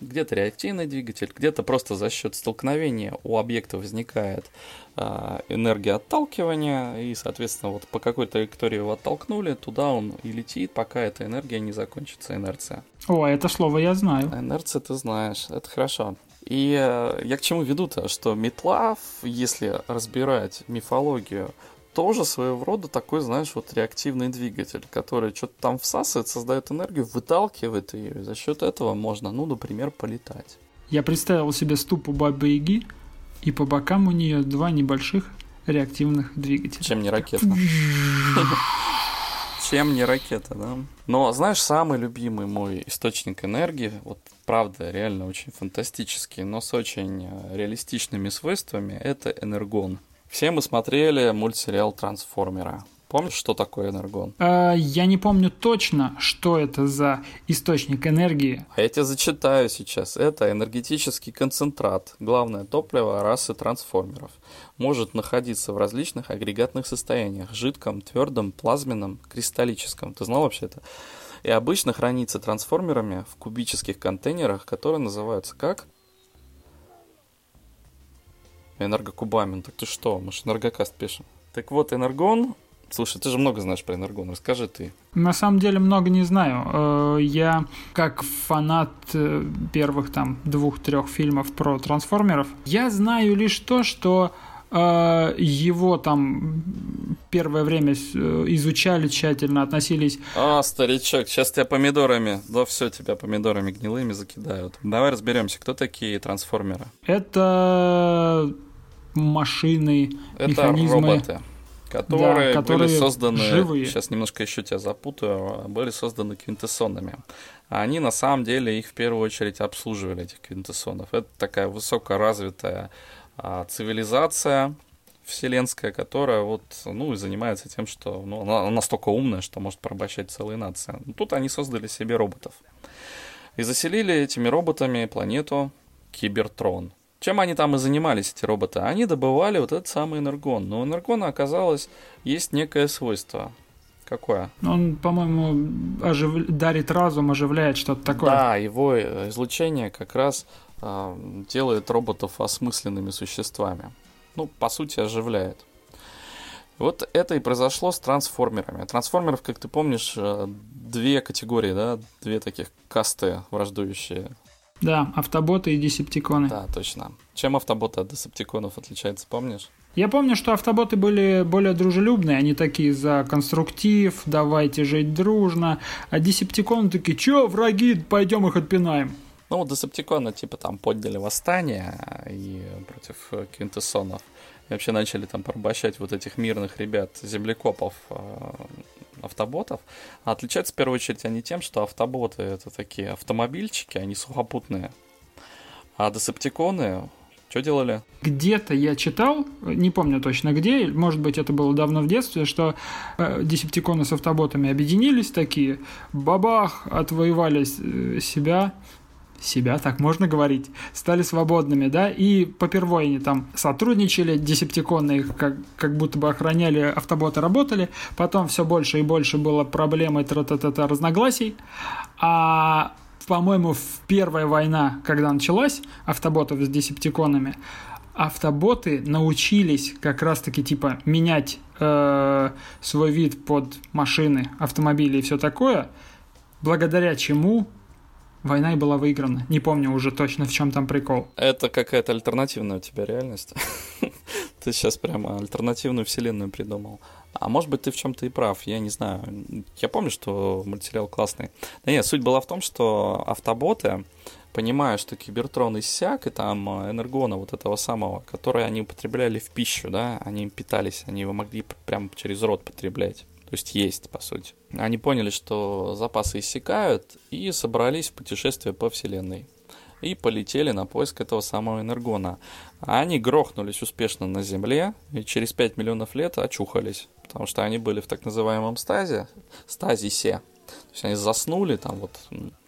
Где-то реактивный двигатель, где-то просто за счет столкновения у объекта возникает э, энергия отталкивания, и, соответственно, вот по какой траектории его оттолкнули, туда он и летит, пока эта энергия не закончится, инерция. О, это слово я знаю. Инерция ты знаешь, это хорошо. И э, я к чему веду-то, что метла, если разбирать мифологию, тоже своего рода такой, знаешь, вот реактивный двигатель, который что-то там всасывает, создает энергию, выталкивает ее, и за счет этого можно, ну, например, полетать. Я представил себе ступу Бабы-Яги, и по бокам у нее два небольших реактивных двигателя. Чем не ракета? Чем не ракета, да? Но, знаешь, самый любимый мой источник энергии, вот правда, реально очень фантастический, но с очень реалистичными свойствами, это энергон. Все мы смотрели мультсериал «Трансформеры». Помнишь, что такое энергон? А, я не помню точно, что это за источник энергии. А я тебе зачитаю сейчас. Это энергетический концентрат, главное топливо расы трансформеров. Может находиться в различных агрегатных состояниях – жидком, твердом, плазменном, кристаллическом. Ты знал вообще это? И обычно хранится трансформерами в кубических контейнерах, которые называются как... энергокубами. Так ты что, мы же энергокаст пишем. Так вот, энергон... Слушай, ты же много знаешь про энергон, расскажи ты. На самом деле много не знаю. Я, как фанат первых там двух-трех фильмов про трансформеров, я знаю лишь то, что его там первое время изучали тщательно, относились... А, старичок, сейчас тебя помидорами... Да все, тебя помидорами гнилыми закидают. Давай разберемся, кто такие трансформеры? Это машины, это механизмы... роботы, которые, да, которые были созданы... живые. Сейчас немножко еще тебя запутаю. Были созданы квинтэссонами. А они, на самом деле, их в первую очередь обслуживали, этих квинтэссонов. Это такая высокоразвитая... цивилизация вселенская, которая вот, ну, и занимается тем, что, ну, она настолько умная, что может порабощать целые нации. Тут они создали себе роботов. И заселили этими роботами планету Кибертрон. Чем они там и занимались, эти роботы? Они добывали вот этот самый энергон. Но у энергона, оказалось, есть некое свойство. Какое? Он, по-моему, ожив... дарит разум, оживляет, что-то такое. Да, его излучение как раз... делает роботов осмысленными существами. Ну, по сути, оживляет. Вот это и произошло с трансформерами. Трансформеров, как ты помнишь, две категории, да? Две таких касты враждующие. Да, автоботы и десептиконы. Да, точно. Чем автоботы от десептиконов отличаются, помнишь? Я помню, что автоботы были более дружелюбные. Они такие за конструктив, давайте жить дружно. А десептиконы такие, чё, враги, пойдем их отпинаем. Ну, десептиконы, типа, там, подняли восстание и против квинтэссонов. И вообще начали там порабощать вот этих мирных ребят, землекопов, автоботов. А отличаются, в первую очередь, они тем, что автоботы — это такие автомобильчики, они сухопутные. А десептиконы... Что делали? Где-то я читал, не помню точно где, может быть, это было давно в детстве, что э, десептиконы с автоботами объединились такие, бабах, отвоевали э, себя... себя, так можно говорить, стали свободными, да, и попервой они там сотрудничали, десептиконы их как, как будто бы охраняли, автоботы работали, потом все больше и больше было проблем и тра-та-та-та разногласий, а, по-моему, в первая война, когда началась, автоботов с десептиконами, автоботы научились как раз-таки типа менять э, свой вид под машины, автомобили и все такое, благодаря чему война и была выиграна. Не помню уже точно, в чем там прикол. Это какая-то альтернативная у тебя реальность. Ты сейчас прямо альтернативную вселенную придумал. А может быть, ты в чем-то и прав, я не знаю. Я помню, что мультсериал классный. Да нет, суть была в том, что автоботы, понимая, что Кибертрон иссяк, и там энергона вот этого самого, который они употребляли в пищу, да, они им питались, они его могли прям через рот потреблять. То есть есть, по сути. Они поняли, что запасы иссякают, и собрались в путешествие по вселенной. И полетели на поиск этого самого энергона. Они грохнулись успешно на Земле, и через пять миллионов лет очухались. Потому что они были в так называемом стазе, стазисе. То есть они заснули, там вот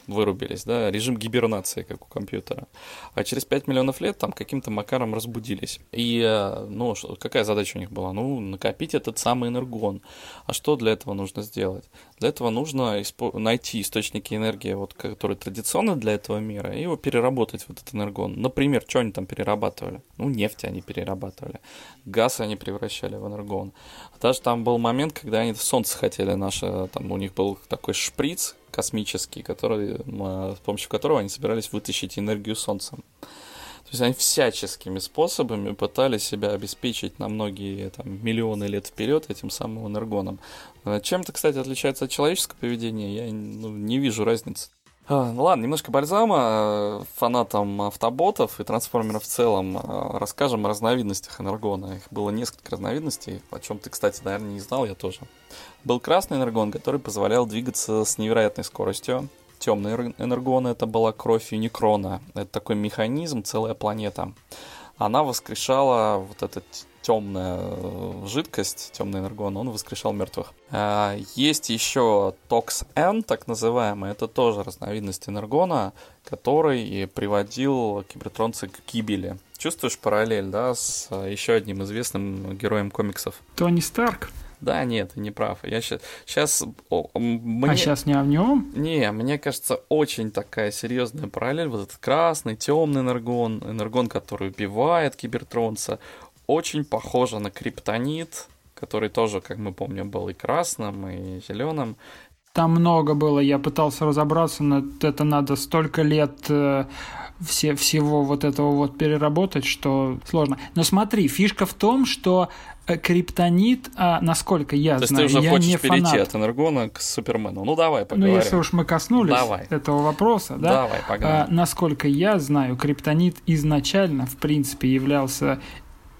вырубились, да, режим гибернации, как у компьютера. А через пять миллионов лет там каким-то макаром разбудились. И, ну, какая задача у них была? Ну, накопить этот самый энергон. А что для этого нужно сделать? Для этого нужно испо- найти источники энергии, вот, которые традиционны для этого мира, и его переработать, вот этот энергон. Например, что они там перерабатывали? Ну, нефть они перерабатывали. Газ они превращали в энергон. Даже там был момент, когда они в солнце хотели наше, там у них был такой шприц космический, который, с помощью которого они собирались вытащить энергию Солнца. То есть они всяческими способами пытались себя обеспечить на многие там, миллионы лет вперед этим самым энергоном. Чем-то, кстати, отличается от человеческого поведения, я ну, не вижу разницы. Ладно, немножко бальзама фанатам автоботов и трансформеров в целом. Расскажем о разновидностях энергона. Их было несколько разновидностей, о чем ты, кстати, наверное, не знал, я тоже. Был красный энергон, который позволял двигаться с невероятной скоростью. Темный энергон — это была кровь Юникрона. Это такой механизм, целая планета. Она воскрешала вот этот... темная жидкость, темный энергон, он воскрешал мертвых. Есть еще токс-Н, так называемый, это тоже разновидность энергона, который приводил кибертронца к гибели. Чувствуешь параллель, да, с еще одним известным героем комиксов? Тони Старк. Да, нет, ты не прав. Я щас, щас, о, мне, а сейчас не о нем? Не, мне кажется, очень такая серьезная параллель. Вот этот красный, темный энергон, энергон, который убивает кибертронца, очень похоже на криптонит, который тоже, как мы помним, был и красным, и зеленым. Там много было, я пытался разобраться, но это надо столько лет э, все, всего вот этого вот переработать, что сложно. Но смотри, фишка в том, что криптонит, а, насколько я То знаю, я не фанат. То есть ты уже хочешь перейти фанат. от энергона к Супермену. Ну давай поговорим. Ну если уж мы коснулись давай. этого вопроса, да? Давай, погнали. А, насколько я знаю, криптонит изначально, в принципе, являлся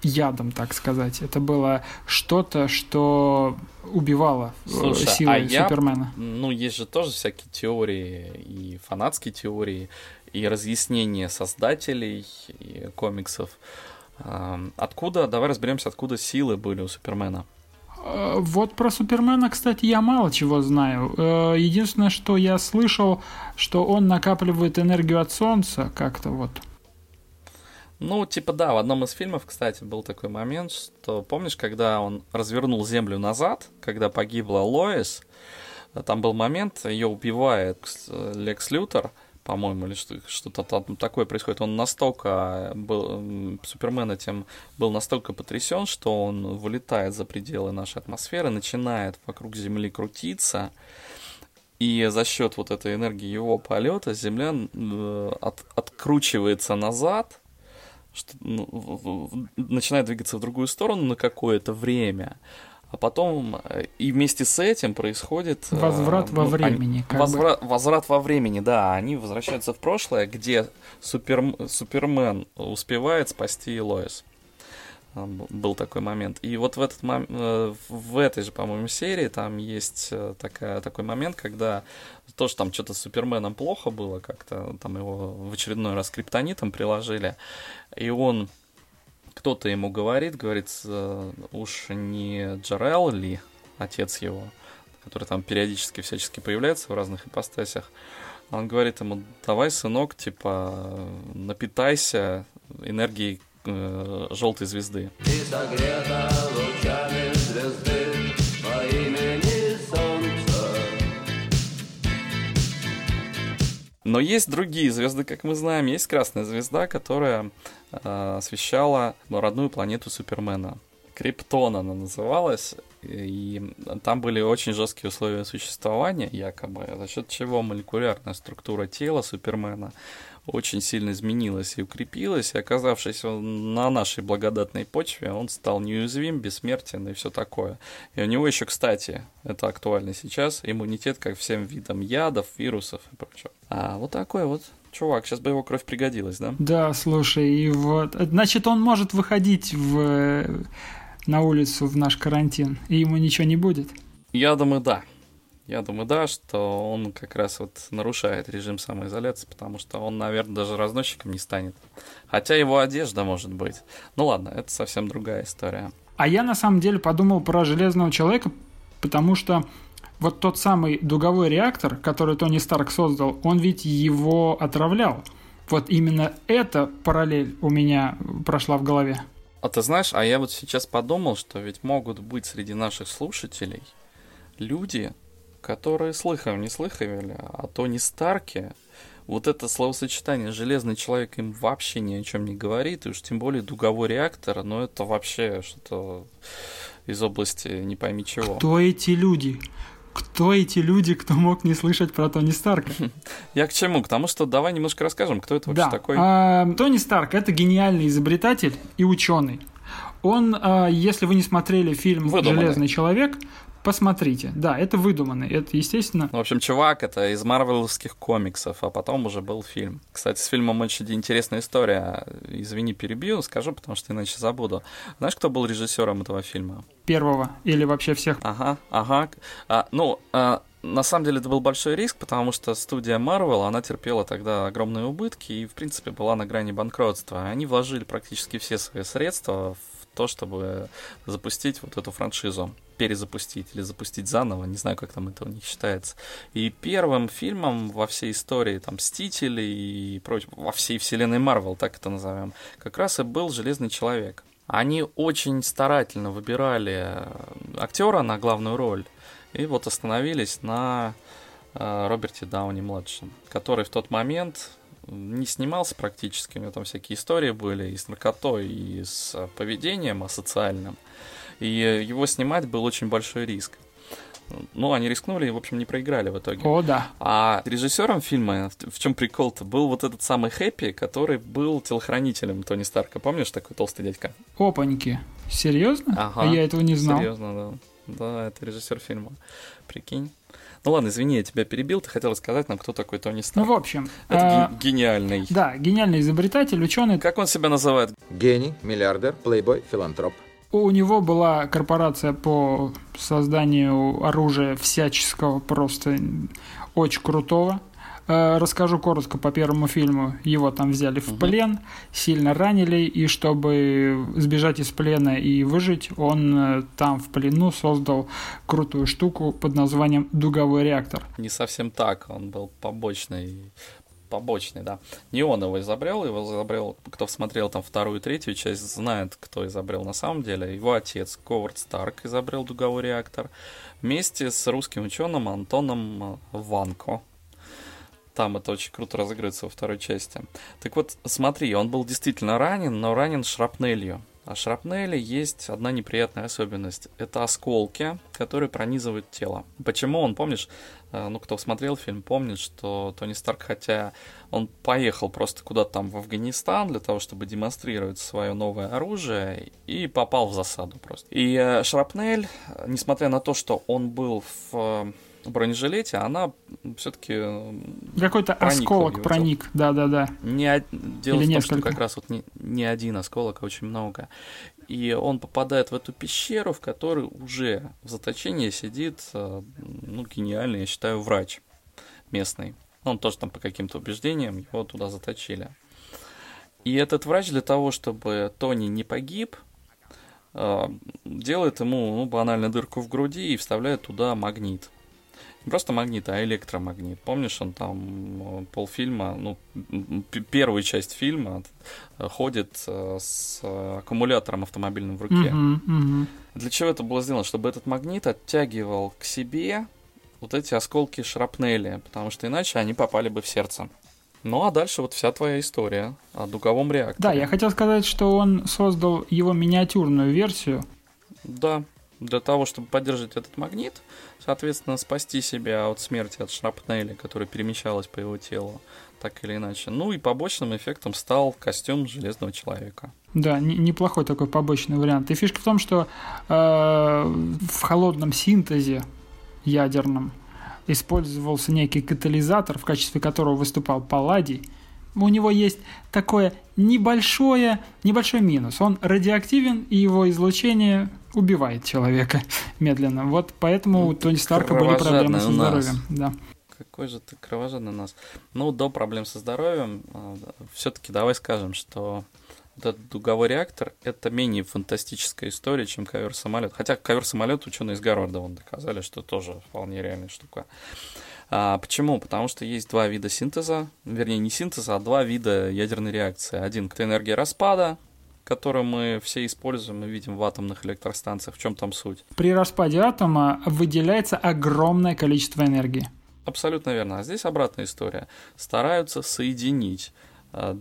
ядом, так сказать. Это было что-то, что убивало Слушай, силы а Супермена. Я, ну, есть же тоже всякие теории, и фанатские теории, и разъяснения создателей и комиксов. Откуда, давай разберемся, откуда силы были у Супермена. Вот про Супермена, кстати, я мало чего знаю. Единственное, что я слышал, что он накапливает энергию от Солнца как-то вот. Ну, типа, да, в одном из фильмов, кстати, был такой момент, что, помнишь, когда он развернул Землю назад, когда погибла Лоис, там был момент, ее убивает Лекс Лютер, по-моему, или что-то там такое происходит. Он настолько был, Супермен этим был настолько потрясен, что он вылетает за пределы нашей атмосферы, начинает вокруг Земли крутиться. И за счет вот этой энергии его полета Земля от, откручивается назад. Что, ну, начинает двигаться в другую сторону на какое-то время, а потом и вместе с этим происходит... Возврат ну, во времени. Они, возврат, возврат во времени, да. Они возвращаются в прошлое, где супер, Супермен успевает спасти Лоис. Был такой момент. И вот в, этот, в этой же, по-моему, серии там есть такая, такой момент, когда тоже там что-то с Суперменом плохо было, как-то там его в очередной раз криптонитом приложили, и он, кто-то ему говорит, говорит, уж не Джарел ли, отец его, который там периодически всячески появляется в разных ипостасях, он говорит ему, давай, сынок, типа, напитайся энергией желтой звезды. Ты согрета лучами звезды по имени Солнце. Но есть другие звезды, как мы знаем. Есть красная звезда, которая э, освещала родную планету Супермена. Криптон она называлась. И там были очень жесткие условия существования, якобы, за счет чего молекулярная структура тела Супермена очень сильно изменилась и укрепилась, и, оказавшись на нашей благодатной почве, он стал неуязвим, бессмертен и все такое. И у него еще, кстати, это актуально сейчас, иммунитет ко всем видам ядов, вирусов и прочего. А вот такой вот чувак, сейчас бы его кровь пригодилась, да? Да, слушай, и вот... Значит, он может выходить в... на улицу в наш карантин, и ему ничего не будет? Я думаю, да. Я думаю, да, что он как раз вот нарушает режим самоизоляции, потому что он, наверное, даже разносчиком не станет. Хотя его одежда может быть. Ну ладно, это совсем другая история. А я на самом деле подумал про Железного Человека, потому что вот тот самый дуговой реактор, который Тони Старк создал, он ведь его отравлял. Вот именно эта параллель у меня прошла в голове. А ты знаешь, а я вот сейчас подумал, что ведь могут быть среди наших слушателей люди, которые слыхом не слыхали, а Тони Старке. Вот это словосочетание «железный человек» им вообще ни о чем не говорит, и уж тем более дуговой реактор, но это вообще что-то из области не пойми чего. Кто эти люди? Кто эти люди, кто мог не слышать про Тони Старка? Я к чему? К тому, что давай немножко расскажем, кто это вообще да. такой. А, Тони Старк – это гениальный изобретатель и ученый. Он, а, если вы не смотрели фильм Выдуманный. «Железный человек», посмотрите. Да, это выдуманный, это естественно. В общем, чувак, это из марвеловских комиксов, а потом уже был фильм. Кстати, с фильмом очень интересная история. Извини, перебью, скажу, потому что иначе забуду. Знаешь, кто был режиссером этого фильма? Первого или вообще всех? Ага, ага. А, ну, а, на самом деле это был большой риск, потому что студия Marvel, она терпела тогда огромные убытки и, в принципе, была на грани банкротства. Они вложили практически все свои средства в то, чтобы запустить вот эту франшизу, перезапустить или запустить заново, не знаю, как там это у них считается. И первым фильмом во всей истории там «Мстителей» и прочее, во всей вселенной Марвел, так это назовем, как раз и был «Железный человек». Они очень старательно выбирали актера на главную роль и вот остановились на Роберте Дауни-младшем, который в тот момент... не снимался практически, у него там всякие истории были и с наркотой, и с поведением асоциальным, и его снимать был очень большой риск. Ну, они рискнули и, в общем, не проиграли в итоге. О, да. А режиссером фильма, в чем прикол-то, был вот этот самый Хэппи, который был телохранителем Тони Старка. Помнишь, такой толстый дядька? Опаньки. Серьезно? Ага. А я этого не знал. Серьезно, да. Да, это режиссер фильма. Прикинь. Ну ладно, извини, я тебя перебил, ты хотел рассказать нам, кто такой Тони Старк. Ну, в общем... Это э- гениальный... Да, гениальный изобретатель, ученый. Как он себя называет? Гений, миллиардер, плейбой, филантроп. У него была корпорация по созданию оружия всяческого, просто очень крутого. Расскажу коротко по первому фильму. Его там взяли в плен, сильно ранили, и чтобы сбежать из плена и выжить, он там в плену создал крутую штуку под названием дуговой реактор. Не совсем так, он был побочный, побочный, да. Не он его изобрел, его изобрел, кто смотрел там вторую и третью часть, знает, кто изобрел на самом деле. Его отец Говард Старк изобрел дуговой реактор вместе с русским ученым Антоном Ванко. Там это очень круто разыгрывается во второй части. Так вот, смотри, он был действительно ранен, но ранен шрапнелью. А шрапнели есть одна неприятная особенность. Это осколки, которые пронизывают тело. Почему он, помнишь, ну, кто смотрел фильм, помнит, что Тони Старк, хотя он поехал просто куда-то там в Афганистан для того, чтобы демонстрировать свое новое оружие, и попал в засаду просто. И шрапнель, несмотря на то, что он был в... бронежилете, она все-таки какой-то осколок проник, да, да, да. Не дело в том, что как раз вот не, не один осколок, а очень много. И он попадает в эту пещеру, в которой уже в заточении сидит, ну, гениальный, я считаю, врач местный. Он тоже там по каким-то убеждениям его туда заточили. И этот врач для того, чтобы Тони не погиб, делает ему, ну, банально дырку в груди и вставляет туда магнит. Не просто магнит, а электромагнит. Помнишь, он там полфильма, ну, п- первую часть фильма ходит с аккумулятором автомобильным в руке. Mm-hmm, mm-hmm. Для чего это было сделано? Чтобы этот магнит оттягивал к себе вот эти осколки шрапнели, потому что иначе они попали бы в сердце. Ну а дальше вот вся твоя история о дуговом реакторе. Да, я хотел сказать, что он создал его миниатюрную версию. Да, для того, чтобы поддержать этот магнит, соответственно, спасти себя от смерти, от шрапнели, которая перемещалась по его телу, так или иначе. Ну и побочным эффектом стал костюм Железного человека. Да, не, неплохой такой побочный вариант. И фишка в том, что э, в холодном синтезе ядерном использовался некий катализатор, в качестве которого выступал палладий. У него есть такое небольшое, небольшой минус. Он радиоактивен, и его излучение убивает человека медленно. Вот поэтому у Тони Старка были проблемы со здоровьем. Да. Какой же ты кровожадный у нас. Ну, до проблем со здоровьем все-таки давай скажем, что этот дуговой реактор – это менее фантастическая история, чем ковер-самолет. Хотя ковер-самолет ученые из Гарварда вон доказали, что тоже вполне реальная штука. А почему? Потому что есть два вида синтеза, вернее, не синтеза, а два вида ядерной реакции. Один – это энергия распада, которую мы все используем и видим в атомных электростанциях. В чем там суть? При распаде атома выделяется огромное количество энергии. Абсолютно верно. А здесь обратная история. Стараются соединить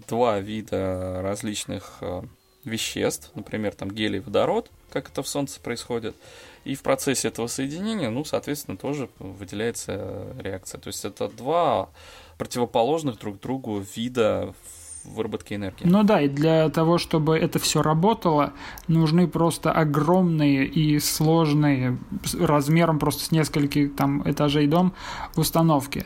два вида различных веществ, например, там гелий, водород, как это в Солнце происходит, и в процессе этого соединения, ну, соответственно, тоже выделяется реакция. То есть это два противоположных друг другу вида выработки энергии. Ну да, и для того, чтобы это все работало, нужны просто огромные и сложные, размером просто с нескольких там этажей дом, установки.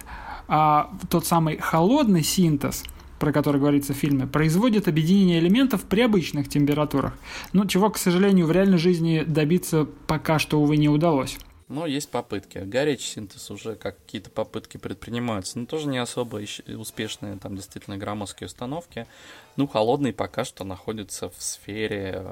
А тот самый холодный синтез, про который говорится в фильме, производит объединение элементов при обычных температурах. Ну, чего, к сожалению, в реальной жизни добиться пока что, увы, не удалось. Но есть попытки. Горячий синтез уже как какие-то попытки предпринимаются, но тоже не особо успешные, там действительно громоздкие установки. Ну, холодный пока что находится в сфере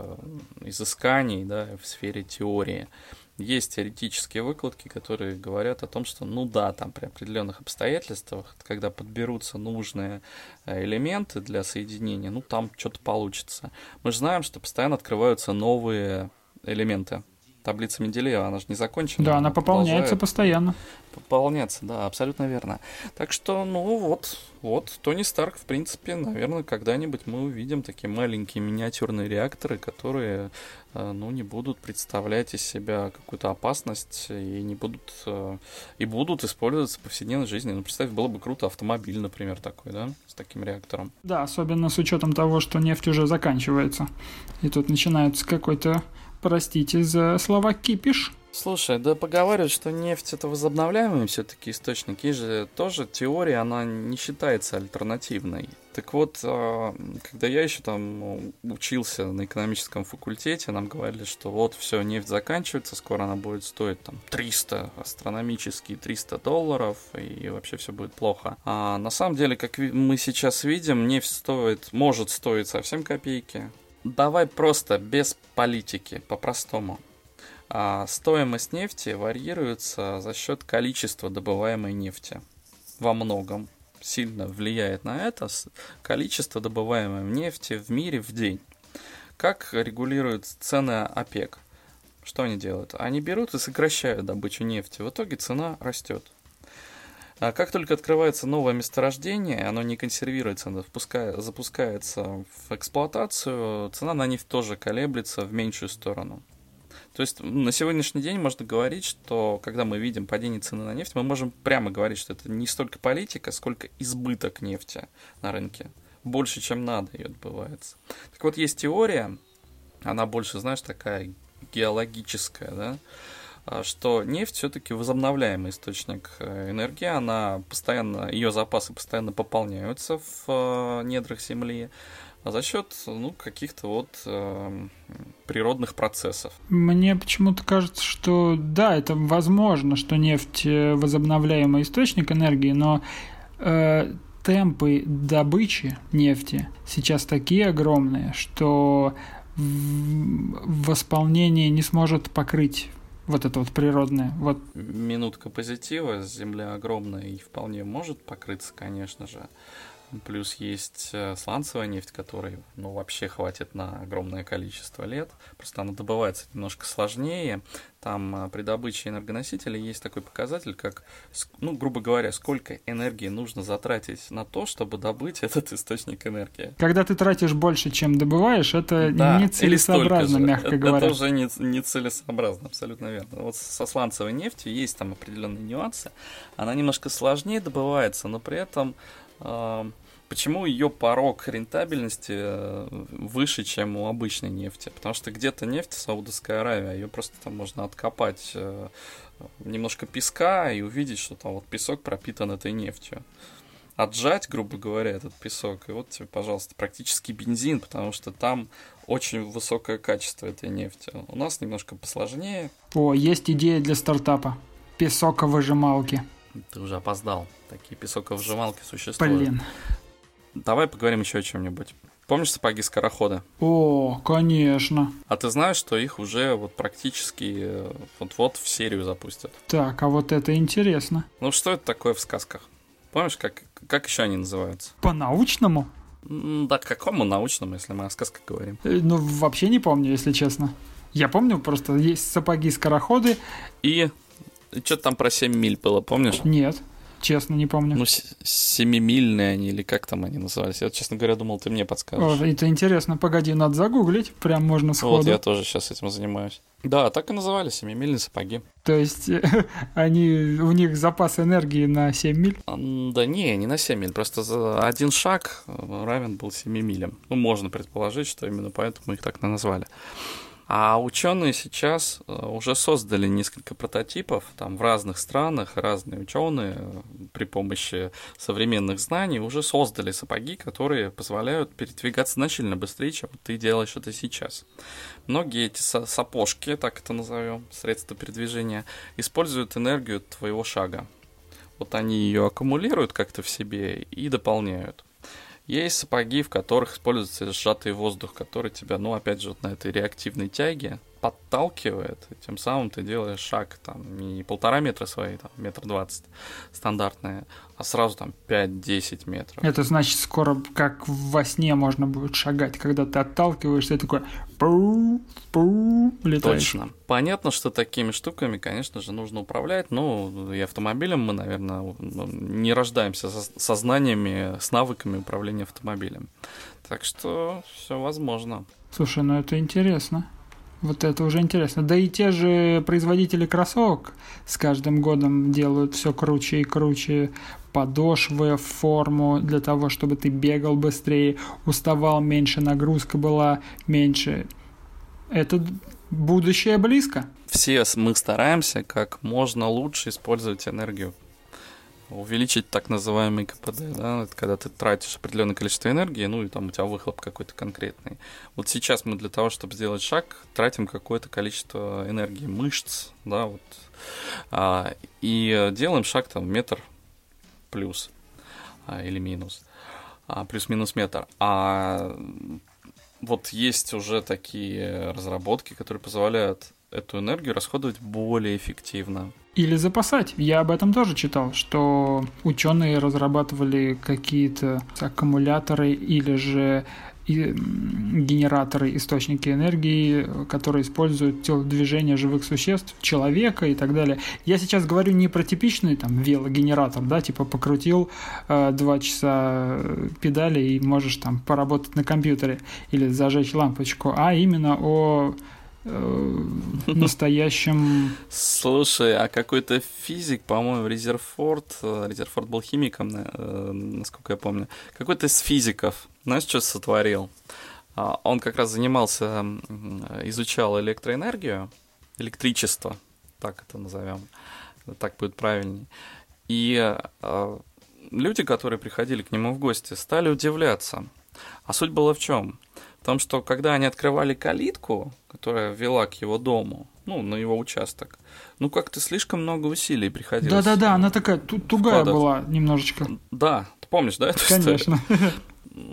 изысканий, да, в сфере теории. Есть теоретические выкладки, которые говорят о том, что, ну да, там при определенных обстоятельствах, когда подберутся нужные элементы для соединения, ну там что-то получится. Мы же знаем, что постоянно открываются новые элементы. Таблица Менделеева, она же не закончена. Да, она, она пополняется постоянно. Пополняется, да, абсолютно верно. Так что, ну вот, вот, Тони Старк, в принципе, наверное, когда-нибудь мы увидим такие маленькие миниатюрные реакторы, которые, ну, не будут представлять из себя какую-то опасность и не будут, и будут использоваться в повседневной жизни. Ну, представь, было бы круто автомобиль, например, такой, да, с таким реактором. Да, особенно с учетом того, что нефть уже заканчивается. И тут начинается какой-то... Простите за слова «кипиш». Слушай, да поговаривают, что нефть — это возобновляемые все-таки источники. И же тоже теория, она не считается альтернативной. Так вот, когда я еще там учился на экономическом факультете, нам говорили, что вот все, нефть заканчивается, скоро она будет стоить там триста, астрономические триста долларов, и вообще все будет плохо. А на самом деле, как мы сейчас видим, нефть стоит, может стоить совсем копейки. Давай просто без политики, по-простому. А стоимость нефти варьируется за счет количества добываемой нефти. Во многом сильно влияет на это количество добываемой нефти в мире в день. Как регулируют цены ОПЕК? Что они делают? Они берут и сокращают добычу нефти. В итоге цена растет. Как только открывается новое месторождение, оно не консервируется, оно впуска... запускается в эксплуатацию, цена на нефть тоже колеблется в меньшую сторону. То есть на сегодняшний день можно говорить, что когда мы видим падение цены на нефть, мы можем прямо говорить, что это не столько политика, сколько избыток нефти на рынке. Больше, чем надо, ее добывается. Так вот, есть теория, она больше, знаешь, такая геологическая, да, что нефть все-таки возобновляемый источник энергии, она постоянно, ее запасы постоянно пополняются в недрах Земли за счет, ну, каких-то вот э, природных процессов. Мне почему-то кажется, что да, это возможно, что нефть возобновляемый источник энергии, но э, темпы добычи нефти сейчас такие огромные, что восполнение не сможет покрыть вот это вот природное. Вот. Минутка позитива. Земля огромная и вполне может покрыться, конечно же. Плюс есть сланцевая нефть, которой, ну, вообще хватит на огромное количество лет. Просто она добывается немножко сложнее. Там при добыче энергоносителей есть такой показатель, как, ну, грубо говоря, сколько энергии нужно затратить на то, чтобы добыть этот источник энергии. Когда ты тратишь больше, чем добываешь, это да, нецелесообразно, мягко это говоря. Это уже не, нецелесообразно, абсолютно верно. Вот со сланцевой нефтью есть там определенные нюансы. Она немножко сложнее добывается, но при этом... Э- Почему ее порог рентабельности выше, чем у обычной нефти? Потому что где-то нефть в Саудовской Аравии, ее просто там можно откопать немножко песка и увидеть, что там вот песок пропитан этой нефтью. Отжать, грубо говоря, этот песок, и вот тебе, пожалуйста, практически бензин, потому что там очень высокое качество этой нефти. У нас немножко посложнее. О, есть идея для стартапа. Песоковыжималки. Ты уже опоздал. Такие песоковыжималки существуют. Блин. Давай поговорим еще о чем-нибудь. Помнишь сапоги-скороходы? О, конечно. А ты знаешь, что их уже вот практически вот-вот в серию запустят? Так, а вот это интересно. Ну, что это такое в сказках? Помнишь, как, как еще они называются? По-научному? Да, к какому научному, если мы о сказках говорим? Ну, вообще не помню, если честно. Я помню, просто есть сапоги-скороходы. И что-то там про семь миль было, помнишь? Нет. Честно, не помню. Ну, семимильные они, или как там они назывались? Я, честно говоря, думал, ты мне подскажешь. О, это интересно. Погоди, надо загуглить. Прям можно сходу. Вот я тоже сейчас этим занимаюсь. Да, так и называли, семимильные сапоги. То есть они, у них запас энергии на семь миль? Да не, не на семь миль. Просто за один шаг равен был семь милям. Ну, можно предположить, что именно поэтому их так назвали. А ученые сейчас уже создали несколько прототипов, там в разных странах разные ученые при помощи современных знаний уже создали сапоги, которые позволяют передвигаться значительно быстрее, чем ты делаешь это сейчас. Многие эти сапожки, так это назовем, средства передвижения, используют энергию твоего шага. Вот они ее аккумулируют как-то в себе и дополняют. Есть сапоги, в которых используется сжатый воздух, который тебя, ну, опять же, вот на этой реактивной тяге подталкивает, и тем самым ты делаешь шаг, там, не полтора метра свои, там, метр двадцать стандартные, а сразу, там, пять-десять метров. Это значит, скоро, как во сне, можно будет шагать, когда ты отталкиваешься, и такой пу-пу, летаешь. Точно. Понятно, что такими штуками, конечно же, нужно управлять, но и автомобилем мы, наверное, не рождаемся со знаниями, с навыками управления автомобилем. Так что все возможно. Слушай, ну это интересно. Вот это уже интересно. Да и те же производители кроссовок с каждым годом делают все круче и круче подошвы, форму для того, чтобы ты бегал быстрее, уставал меньше, нагрузка была меньше. Это будущее близко. Все мы стараемся как можно лучше использовать энергию. Увеличить так называемый ка пэ дэ, да, это когда ты тратишь определенное количество энергии, ну и там у тебя выхлоп какой-то конкретный. Вот сейчас мы для того, чтобы сделать шаг, тратим какое-то количество энергии мышц, да, вот, а, и делаем шаг там метр плюс а, или минус, а, плюс-минус метр. А вот есть уже такие разработки, которые позволяют эту энергию расходовать более эффективно. Или запасать. Я об этом тоже читал, что ученые разрабатывали какие-то аккумуляторы или же генераторы, источники энергии, которые используют телодвижение живых существ, человека и так далее. Я сейчас говорю не про типичный там велогенератор, да, типа покрутил э, два часа педали и можешь там поработать на компьютере или зажечь лампочку, а именно о... настоящим... Слушай, а какой-то физик, по-моему, Резерфорд, Резерфорд был химиком, насколько я помню, какой-то из физиков, знаешь, что сотворил? Он как раз занимался, изучал электроэнергию, электричество, так это назовем, так будет правильней. И люди, которые приходили к нему в гости, стали удивляться. А суть была в чем? В том, что когда они открывали калитку, которая вела к его дому, ну, на его участок, ну, как-то слишком много усилий приходилось. Да-да-да, она такая тугая вкладывать. Была немножечко. Да, ты помнишь, да, эту Конечно. историю?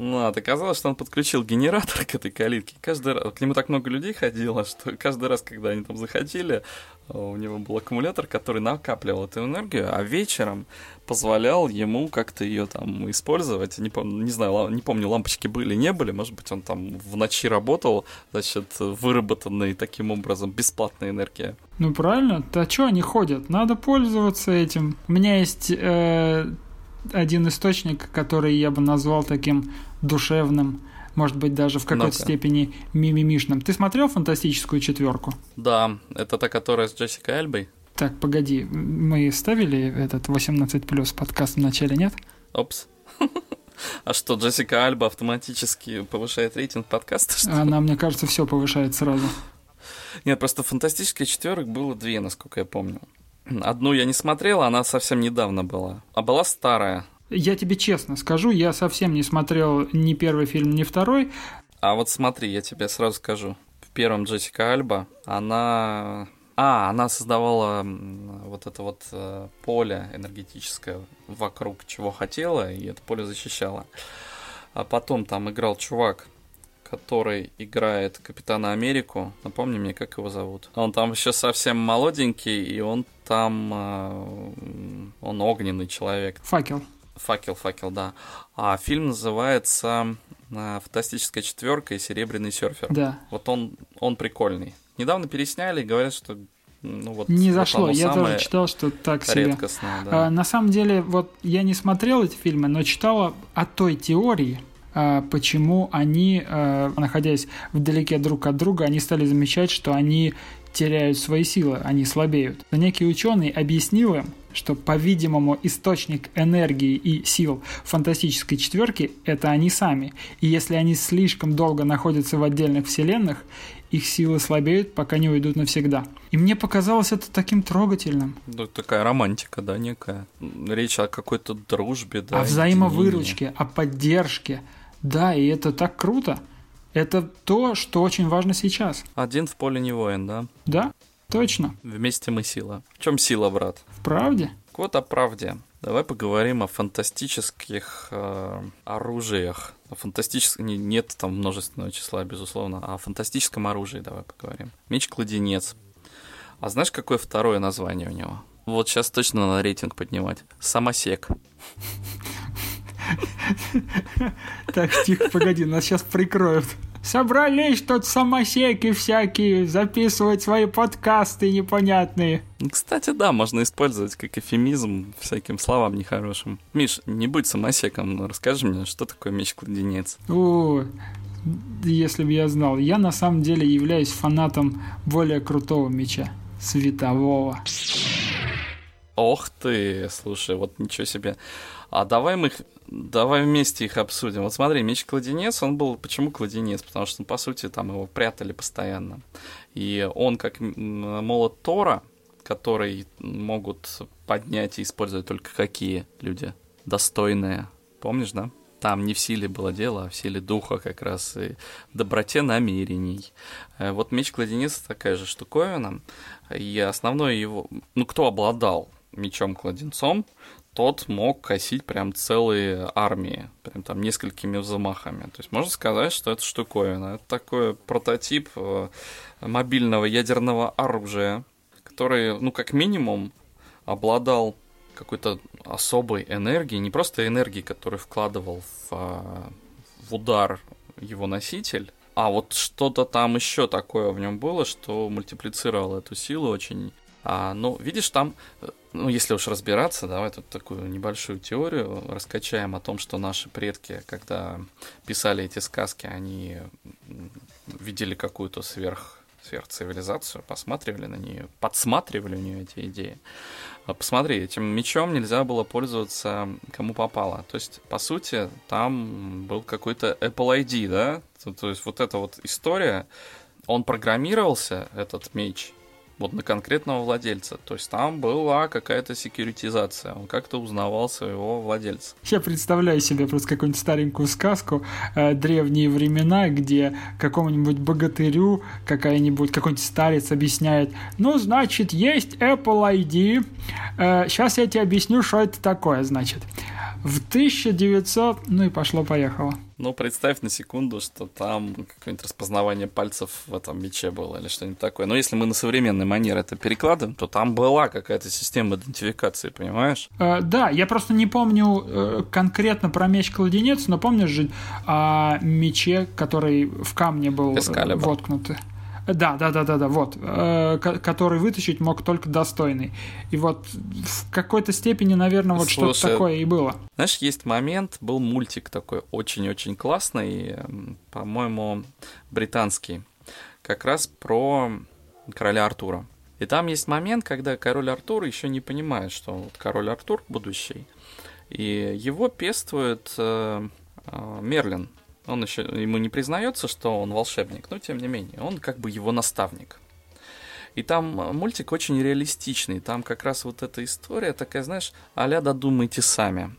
Ну, а оказалось, что он подключил генератор к этой калитке. Каждый раз... К нему так много людей ходило, что каждый раз, когда они там заходили, у него был аккумулятор, который накапливал эту энергию, а вечером позволял ему как-то ее там использовать. Не помню, не знаю, не помню, лампочки были, не были. Может быть, он там в ночи работал, значит, выработанной таким образом бесплатная энергия. Ну, правильно. А что они ходят? Надо пользоваться этим. У меня есть... Э... один источник, который я бы назвал таким душевным, может быть, даже в какой-то Ну-ка. степени мимимишным. Ты смотрел «Фантастическую четверку»? Да, это та, которая с Джессикой Альбой. Так, погоди, мы ставили этот восемнадцать плюс подкаст в начале, нет? Опс. А что, Джессика Альба автоматически повышает рейтинг подкаста? Что? Она, мне кажется, все повышает сразу. Нет, просто «Фантастическая четверка» было две, насколько я помню. Одну я не смотрел, она совсем недавно была. А была старая. Я тебе честно скажу, я совсем не смотрел ни первый фильм, ни второй. А вот смотри, я тебе сразу скажу. В первом Джессика Альба, она... А, она создавала вот это вот поле энергетическое, вокруг чего хотела, и это поле защищала. А потом там играл чувак, который играет Капитана Америку. Напомни мне, как его зовут. Он там еще совсем молоденький, и он там... Э, он огненный человек. Факел. Факел, факел, да. А фильм называется «Фантастическая четверка и серебряный серфер». Да. Вот он, он прикольный. Недавно пересняли, говорят, что... Ну, вот не зашло, я тоже читал, что так себе. Да. А, на самом деле, вот я не смотрел эти фильмы, но читал о той теории... почему они, находясь вдалеке друг от друга, они стали замечать, что они теряют свои силы, они слабеют. Некий ученый объяснил им, что, по-видимому, источник энергии и сил фантастической четверки – это они сами. И если они слишком долго находятся в отдельных вселенных, их силы слабеют, пока не уйдут навсегда. И мне показалось это таким трогательным. Да, такая романтика, да, некая. Речь о какой-то дружбе, да. О взаимовыручке, о поддержке. Да, и это так круто. Это то, что очень важно сейчас. Один в поле не воин, да? Да, точно. Вместе мы сила. В чем сила, брат? В правде. Вот о правде. Давай поговорим о фантастических э, оружиях. О фантастичес... Нет там множественного числа, безусловно. А о фантастическом оружии давай поговорим. Меч-кладенец. А знаешь, какое второе название у него? Вот сейчас точно надо рейтинг поднимать. Самосек. Так, тихо, погоди, нас сейчас прикроют. Собрались тут самосеки всякие записывать свои подкасты непонятные. Кстати, да, можно использовать как эвфемизм всяким словам нехорошим. Миш, не будь самосеком, но расскажи мне, что такое меч-кладенец. О, если бы я знал. Я на самом деле являюсь фанатом более крутого меча. Светового. Ох ты, слушай, вот ничего себе. А давай мы их, давай вместе их обсудим. Вот смотри, меч-кладенец, он был... Почему кладенец? Потому что, по сути, там его прятали постоянно. И он, как молот Тора, который могут поднять и использовать только какие люди достойные. Помнишь, да? Там не в силе было дело, а в силе духа как раз и в доброте намерений. Вот меч-кладенец такая же штуковина. И основное его... Ну, кто обладал мечом-кладенцом, тот мог косить прям целые армии, прям там несколькими взмахами. То есть можно сказать, что это штуковина. Это такой прототип мобильного ядерного оружия, который, ну, как минимум, обладал какой-то особой энергией, не просто энергией, которую вкладывал в, в удар его носитель, а вот что-то там еще такое в нем было, что мультиплицировало эту силу очень... А, ну, видишь, там... Ну, если уж разбираться, давай тут такую небольшую теорию раскачаем о том, что наши предки, когда писали эти сказки, они видели какую-то сверх, сверхцивилизацию, посматривали на нее, подсматривали у нее эти идеи. Посмотри, этим мечом нельзя было пользоваться кому попало. То есть, по сути, там был какой-то Apple ай ди, да? То, то есть, вот эта вот история, он программировался, этот меч, вот на конкретного владельца. То есть там была какая-то секьюритизация. Он как-то узнавал своего владельца. Я представляю себе просто какую-нибудь старенькую сказку э, древние времена, где какому-нибудь богатырю какая-нибудь, какой-нибудь старец объясняет: ну, значит, есть Apple ай ди. Э, сейчас я тебе объясню, что это такое, значит. в тысяча девятьсот... Ну и пошло-поехало. Ну, представь на секунду, что там какое-нибудь распознавание пальцев в этом мече было или что-нибудь такое. Но если мы на современный манер это перекладываем, то там была какая-то система идентификации, понимаешь? Э, да, я просто не помню э, конкретно про меч-кладенец, но помнишь же о мече, который в камне был э, воткнут. Да, да, да, да, да, вот, э, который вытащить мог только достойный. И вот в какой-то степени, наверное, вот Слушай, что-то такое и было. Знаешь, есть момент, был мультик такой очень-очень классный, по-моему, британский, как раз про короля Артура. И там есть момент, когда король Артур еще не понимает, что вот король Артур будущий, и его пествует э, э, Мерлин. Он еще ему не признается, что он волшебник, но тем не менее, он как бы его наставник. И там мультик очень реалистичный. Там как раз вот эта история такая, знаешь, а-ля додумайте сами.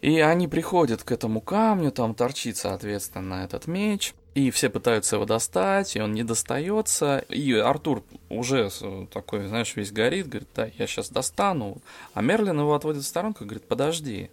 И они приходят к этому камню, там торчит, соответственно, этот меч. И все пытаются его достать, и он не достается. И Артур уже такой, знаешь, весь горит, говорит, да, я сейчас достану. А Мерлин его отводит в сторонку и говорит, подожди.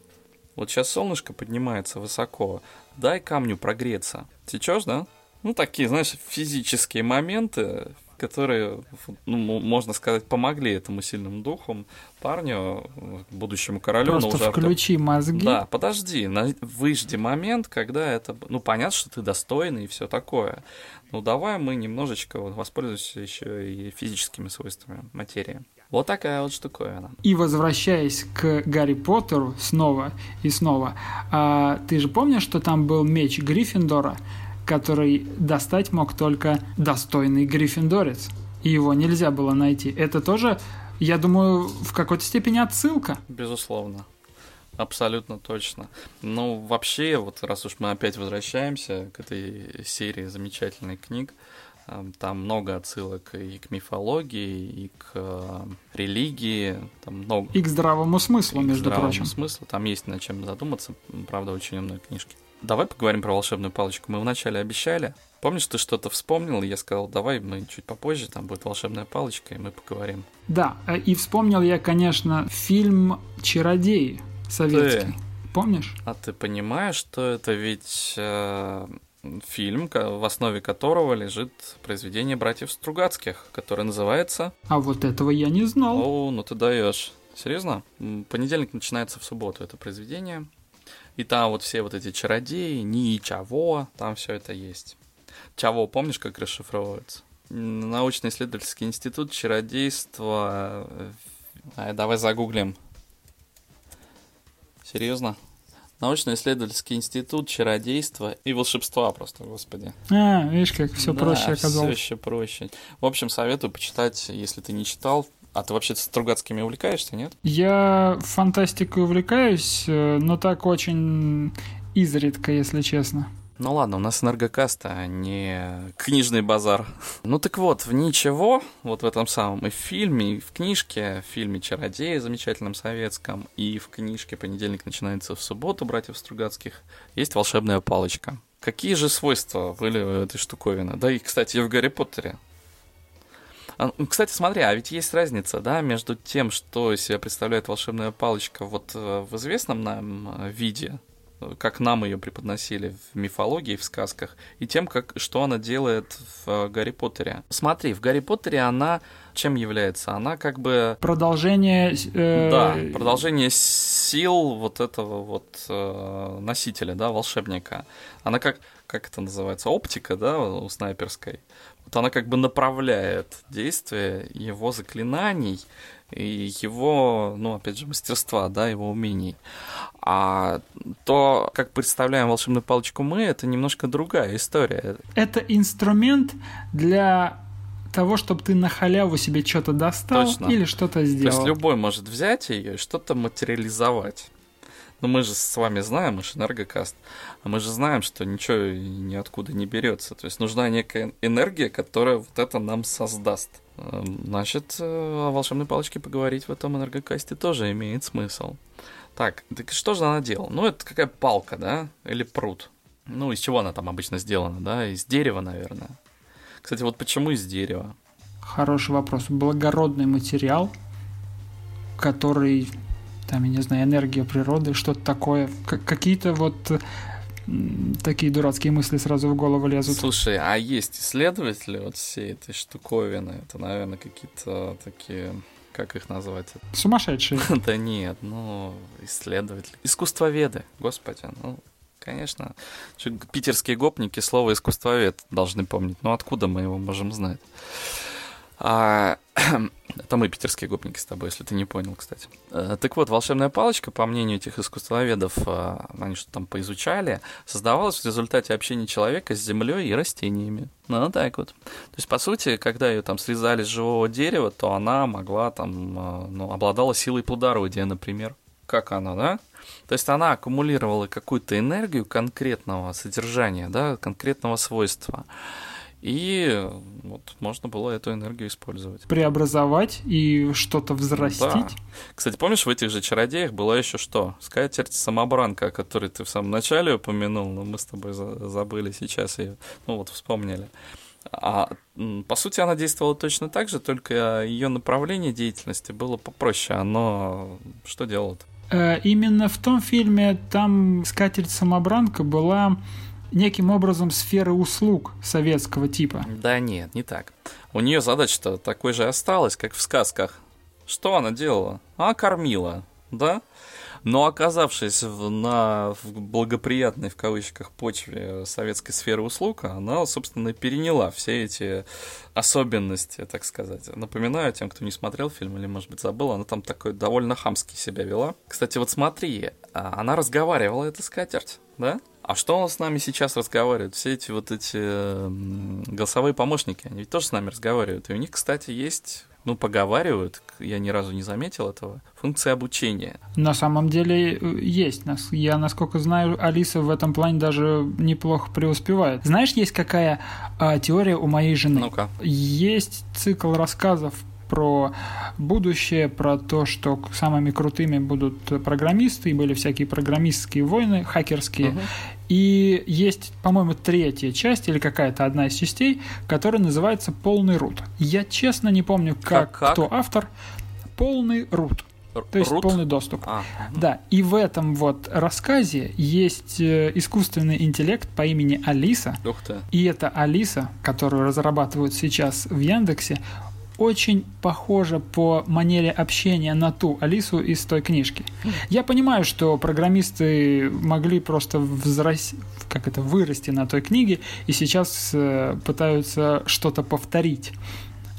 Вот сейчас солнышко поднимается высоко, дай камню прогреться. Течешь, да? Ну, такие, знаешь, физические моменты, которые, ну, можно сказать, помогли этому сильным духом парню, будущему королю. Просто уже включи Артур... мозги. Да, подожди, выжди момент, когда это... Ну, понятно, что ты достойный и все такое. Ну, давай мы немножечко воспользуемся еще и физическими свойствами материи. Вот такая вот штуковина. И возвращаясь к Гарри Поттеру снова и снова, а, ты же помнишь, что там был меч Гриффиндора, который достать мог только достойный гриффиндорец, и его нельзя было найти. Это тоже, я думаю, в какой-то степени отсылка. Безусловно. Абсолютно точно. Ну, вообще, вот раз уж мы опять возвращаемся к этой серии замечательных книг, там много отсылок и к мифологии, и к религии. Там много... И к здравому смыслу, и между прочим. К здравому смыслу. Там есть над чем задуматься. Правда, очень умные книжки. Давай поговорим про волшебную палочку. Мы вначале обещали. Помнишь, ты что-то вспомнил? И я сказал, давай мы чуть попозже, там будет волшебная палочка, и мы поговорим. Да, и вспомнил я, конечно, фильм «Чародеи» советский. Ты... Помнишь? А ты понимаешь, что это ведь... Э... фильм, в основе которого лежит произведение братьев Стругацких, которое называется... А вот этого я не знал. О, ну ты даешь. Серьезно? «Понедельник начинается в субботу» — это произведение. И там вот все вот эти чародеи, ничего, там все это есть. Чаво, помнишь, как расшифровывается? Научно-исследовательский институт чародейства... Давай загуглим. Серьезно? Научно-исследовательский институт чародейства и волшебства просто, господи. А, видишь, как все да, проще оказалось. Все еще проще. В общем, советую почитать, если ты не читал. А ты вообще Стругацкими увлекаешься, нет? Я фантастикой увлекаюсь, но так очень изредка, если честно. Ну ладно, у нас энергокаст, а не книжный базар. Ну так вот, в «Ничего», вот в этом самом и в фильме, и в книжке, в фильме «Чародеи» замечательном советском, и в книжке «Понедельник начинается в субботу» братьев Стругацких, есть волшебная палочка. Какие же свойства были у этой штуковины? Да и, кстати, и в «Гарри Поттере». Кстати, смотри, а ведь есть разница, да, между тем, что из себя представляет волшебная палочка вот в известном нам виде, как нам ее преподносили в мифологии, в сказках, и тем, как, что она делает в «Гарри Поттере». Смотри, в «Гарри Поттере» она чем является? Она как бы... Продолжение... Э... Да, продолжение сил вот этого вот э, носителя, да, волшебника. Она как, как это называется, оптика, да, у снайперской. Вот она как бы направляет действие его заклинаний и его, ну, опять же, мастерства, да, его умений. А то, как представляем волшебную палочку мы, это немножко другая история. Это инструмент для того, чтобы ты на халяву себе что-то достал. Точно. Или что-то сделал. То есть любой может взять ее и что-то материализовать. Но мы же с вами знаем, мы же энергокаст, мы же знаем, что ничего ниоткуда не берется. То есть нужна некая энергия, которая вот это нам создаст. Значит, о волшебной палочке поговорить в этом энергокасте тоже имеет смысл. Так, так что же она делала? Ну, это какая палка, да? Или прут. Ну, из чего она там обычно сделана, да? Из дерева, наверное. Кстати, вот почему из дерева? Хороший вопрос. Благородный материал, который... там, я не знаю, энергия природы, что-то такое. К- какие-то вот такие дурацкие мысли сразу в голову лезут. Слушай, а есть исследователи вот всей этой штуковины? Это, наверное, какие-то такие... Как их назвать? Сумасшедшие. Да нет, ну, исследователи. Искусствоведы, господи, ну... Конечно. Питерские гопники слово «искусствовед» должны помнить. Ну, откуда мы его можем знать? А... Это мы, питерские гопники, с тобой, если ты не понял, кстати. Так вот, волшебная палочка, по мнению этих искусствоведов, они что-то там поизучали, создавалась в результате общения человека с землей и растениями. Ну, так вот. То есть, по сути, когда ее там срезали с живого дерева, то она могла там, ну, обладала силой плодородия, например. Как она, да? То есть она аккумулировала какую-то энергию конкретного содержания, да, конкретного свойства. И вот можно было эту энергию использовать. Преобразовать и что-то взрастить. Да. Кстати, помнишь, в этих же «Чародеях» была еще что? Скатерть-самобранка, о которой ты в самом начале упомянул, но мы с тобой забыли сейчас ее, ну вот вспомнили. А, по сути, она действовала точно так же, только ее направление деятельности было попроще. Оно что делало-то? Именно в том фильме там скатерть-самобранка была неким образом сферой услуг советского типа. Да нет, не так. У нее задача-то такой же осталась, как в сказках. Что она делала? Она кормила, да? Но оказавшись в, на в благоприятной, в кавычках, почве советской сферы услуг, она, собственно, переняла все эти особенности, так сказать. Напоминаю тем, кто не смотрел фильм или, может быть, забыл, она там такой довольно хамски себя вела. Кстати, вот смотри, она разговаривала, эта скатерть, да? А что он с нами сейчас разговаривает? Все эти вот эти голосовые помощники, они ведь тоже с нами разговаривают. И у них, кстати, есть... Ну, поговаривают, я ни разу не заметил этого, функция обучения. На самом деле есть. Я, насколько знаю, Алиса в этом плане даже неплохо преуспевает. Знаешь, есть какая а, теория у моей жены? Ну-ка. Есть цикл рассказов про будущее, про то, что самыми крутыми будут программисты, и были всякие программистские войны, хакерские. Угу. И есть, по-моему, третья часть или какая-то одна из частей, которая называется «Полный рут». Я честно не помню, как, как, как? кто автор. «Полный рут». Р- то есть рут? Полный доступ. А. Да, и в этом вот рассказе есть искусственный интеллект по имени Алиса. Ух ты. И эта Алиса, которую разрабатывают сейчас в Яндексе, очень похожа по манере общения на ту Алису из той книжки. Я понимаю, что программисты могли просто взрасти, как это, вырасти на той книге, и сейчас э, пытаются что-то повторить.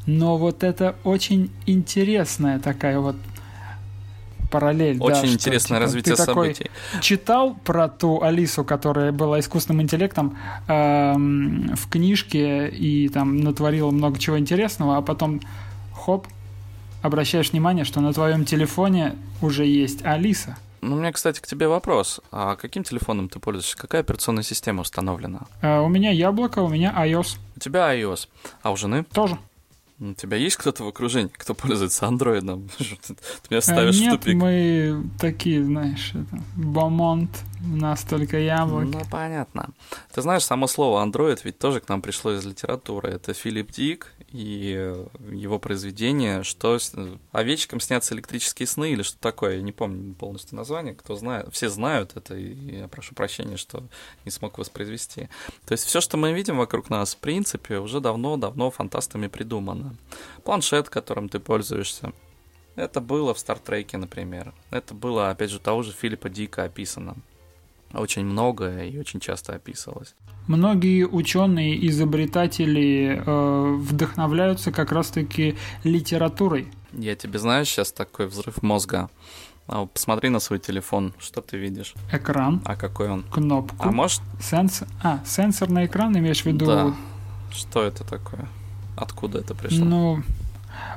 Но вот это очень интересная такая вот параллель. Очень да, интересное что, типа, развитие ты событий. Такой читал про ту Алису, которая была искусственным интеллектом эм, в книжке и там натворила много чего интересного, а потом хоп, обращаешь внимание, что на твоем телефоне уже есть Алиса. Ну, у меня, кстати, к тебе вопрос. А каким телефоном ты пользуешься? Какая операционная система установлена? Э, у меня яблоко, у меня iOS. У тебя iOS. А у жены? Тоже. У тебя есть кто-то в окружении, кто пользуется андроидом? Ты меня ставишь в тупик. Нет, мы такие, знаешь, это, бомонд, у нас только яблоки. Ну, понятно. Ты знаешь, само слово андроид ведь тоже к нам пришло из литературы. Это Филипп Дик и его произведение «Что овечкам снятся электрические сны» или что такое, я не помню полностью название, кто знает, все знают это, и я прошу прощения, что не смог воспроизвести. То есть все, что мы видим вокруг нас, в принципе, уже давно-давно фантастами придумано. Планшет, которым ты пользуешься, это было в «Стартреке», например. Это было, опять же, того же Филиппа Дика описано. Очень много и очень часто описывалось. Многие ученые, изобретатели э, вдохновляются как раз-таки литературой. Я тебе, знаешь, сейчас такой взрыв мозга. Посмотри на свой телефон, что ты видишь? Экран. А какой он? Кнопку. А может? Сенсор. А, сенсорный экран, имеешь в виду? Да. Что это такое? Откуда это пришло? Ну...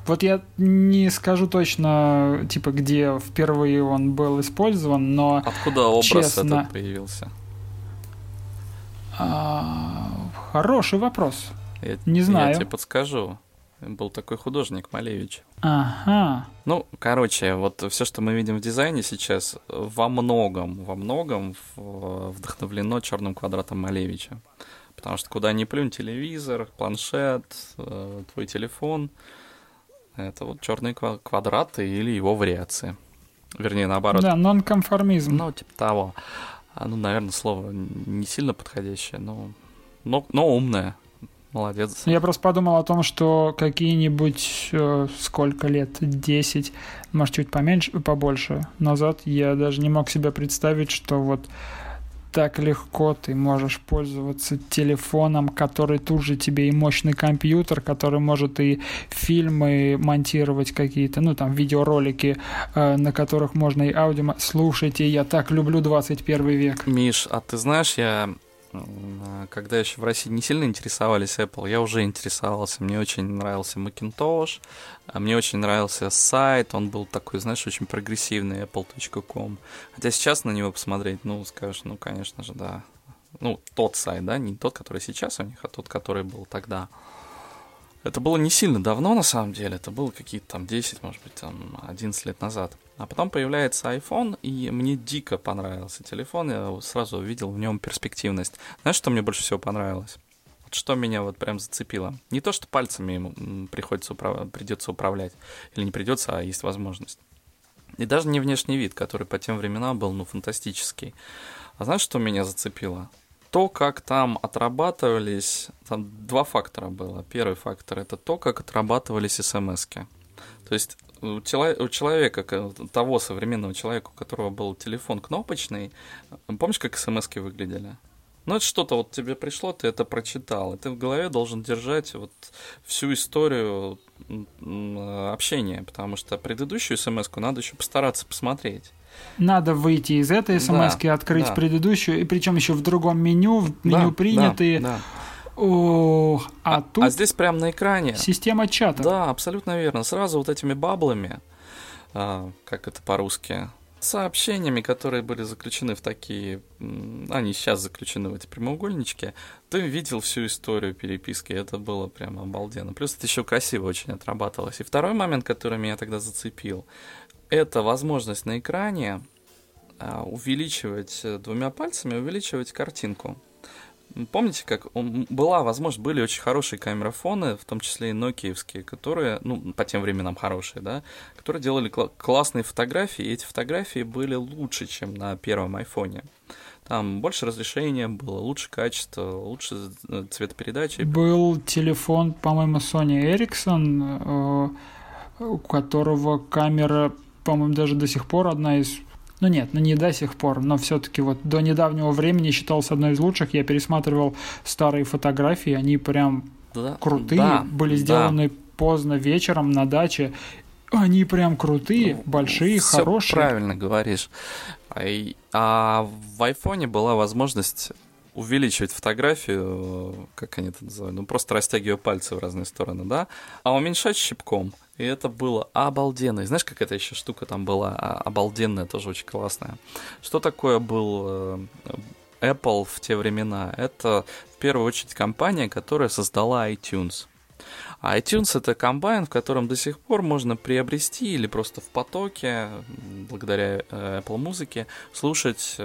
Вот я не скажу точно, типа, где впервые он был использован, но... Откуда образ честно... этот появился? А... Хороший вопрос. Я, не знаю. Я тебе подскажу. Был такой художник Малевич. Ага. Ну, короче, вот все, что мы видим в дизайне сейчас, во многом, во многом вдохновлено черным квадратом Малевича. Потому что куда ни плюнь, телевизор, планшет, твой телефон... Это вот черные квадраты или его вариации. Вернее, наоборот. Да, нонконформизм. Ну, типа того. Ну, наверное, слово не сильно подходящее, но, но, но умное. Молодец. Я просто подумал о том, что какие-нибудь э, сколько лет, десять, может, чуть поменьше, побольше назад я даже не мог себе представить, что вот так легко ты можешь пользоваться телефоном, который тут же тебе и мощный компьютер, который может и фильмы монтировать какие-то, ну там видеоролики, э, на которых можно и аудио... Слушайте, я так люблю двадцать первый век. Миш, а ты знаешь, я... когда еще в России не сильно интересовались Apple, я уже интересовался. Мне очень нравился Macintosh, мне очень нравился сайт, он был такой, знаешь, очень прогрессивный, эпл точка ком. Хотя сейчас на него посмотреть, ну, скажешь, ну, конечно же, да. Ну, тот сайт, да, не тот, который сейчас у них, а тот, который был тогда. Это было не сильно давно, на самом деле, это было какие-то там десять, может быть, там одиннадцать лет назад. А потом появляется iPhone, и мне дико понравился телефон, я сразу увидел в нем перспективность. Знаешь, что мне больше всего понравилось? Вот что меня вот прям зацепило. Не то, что пальцами ему приходится управ... придется управлять, или не придется, а есть возможность. И даже не внешний вид, который по тем временам был, ну, фантастический. А знаешь, что меня зацепило? То, как там отрабатывались, там два фактора было. Первый фактор — это то, как отрабатывались смс-ки. То есть у человека, того современного человека, у которого был телефон кнопочный, помнишь, как смс-ки выглядели? Ну, это что-то вот тебе пришло, ты это прочитал, и ты в голове должен держать вот всю историю общения, потому что предыдущую смс-ку надо еще постараться посмотреть. Надо выйти из этой смс-ки, да, открыть да. предыдущую, и причем еще в другом меню, в меню да, принятые. Да, да. О, а, а, тут а здесь прямо на экране. Система чата. Да, абсолютно верно. Сразу вот этими баблами, а, как это по-русски, сообщениями, которые были заключены в такие... Они сейчас заключены в эти прямоугольнички. Ты видел всю историю переписки. Это было прямо обалденно. Плюс это еще красиво очень отрабатывалось. И второй момент, который меня тогда зацепил, это возможность на экране увеличивать двумя пальцами, увеличивать картинку. Помните, как была возможность, были очень хорошие камерафоны, в том числе и нокиевские, которые, ну, по тем временам хорошие, да, которые делали кл- классные фотографии, и эти фотографии были лучше, чем на первом айфоне. Там больше разрешения было, лучше качество, лучше цветопередачи. Был телефон, по-моему, Sony Ericsson, у которого камера, по-моему, даже до сих пор одна из... Ну нет, ну не до сих пор, но все-таки вот до недавнего времени считался одной из лучших. Я пересматривал старые фотографии, они прям да, крутые, да, были сделаны да. поздно вечером на даче. Они прям крутые, ну, большие, все хорошие. Правильно говоришь. А в айфоне была возможность увеличивать фотографию, как они это называют, ну просто растягивая пальцы в разные стороны, да, а уменьшать щипком. И это было обалденно. И знаешь, какая-то еще штука там была обалденная, тоже очень классная. Что такое был Apple в те времена? Это в первую очередь компания, которая создала iTunes. А iTunes — это комбайн, в котором до сих пор можно приобрести или просто в потоке, благодаря Apple Music, слушать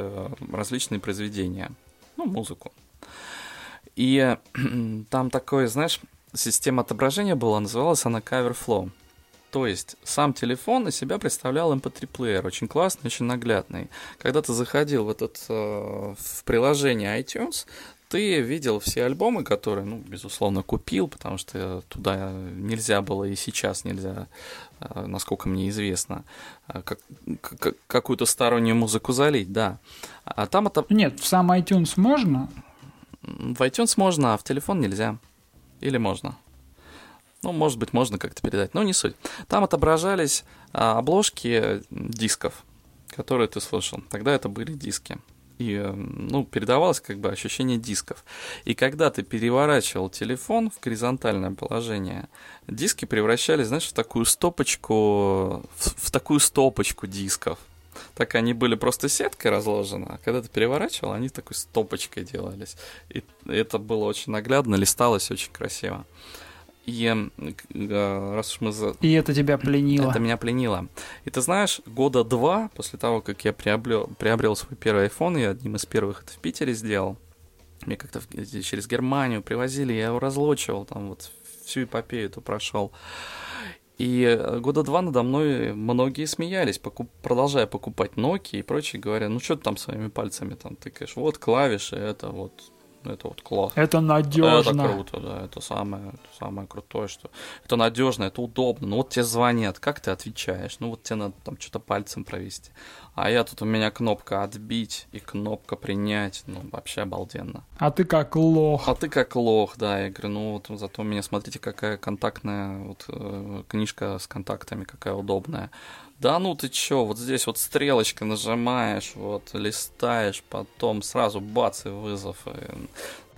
различные произведения, ну, музыку. И там такое, знаешь... Система отображения была, называлась она Cover Flow. То есть сам телефон из себя представлял эм пэ три плеер, очень классный, очень наглядный. Когда ты заходил в, этот, в приложение iTunes, ты видел все альбомы, которые, ну, безусловно, купил, потому что туда нельзя было и сейчас нельзя, насколько мне известно, как, как, какую-то стороннюю музыку залить, да. А там это... Нет, в сам iTunes можно? В iTunes можно, а в телефон нельзя. Или можно? Ну, может быть, можно как-то передать, но не суть. Там отображались а, обложки дисков, которые ты слушал. Тогда это были диски. И, ну, передавалось как бы ощущение дисков. И когда ты переворачивал телефон в горизонтальное положение, диски превращались, знаешь, в такую стопочку, в, в такую стопочку дисков. Так они были просто сеткой разложены, а когда ты переворачивал, они такой стопочкой делались. И это было очень наглядно, листалось очень красиво. И, раз уж мы за... И это тебя пленило. Это меня пленило. И ты знаешь, года два после того, как я приобрел, приобрел свой первый iPhone, я одним из первых это в Питере сделал, мне как-то через Германию привозили, я его разлочивал, там вот всю эпопею эту прошел. И года два надо мной многие смеялись, покуп... продолжая покупать Nokia и прочие, говоря, ну что ты там своими пальцами там тыкаешь, вот клавиши, это вот, это вот классно. Это надежно. Это круто, да, это самое, самое крутое, что... Это надежно, это удобно, ну вот тебе звонят, как ты отвечаешь, ну вот тебе надо там что-то пальцем провести. А я тут, у меня кнопка «отбить» и кнопка «принять». Ну, вообще обалденно. А ты как лох. А ты как лох, да. Я говорю, ну, вот зато у меня, смотрите, какая контактная вот, э, книжка с контактами, какая удобная. Да ну ты чё, вот здесь вот стрелочкой нажимаешь, вот, листаешь, потом сразу бац, и вызов. И...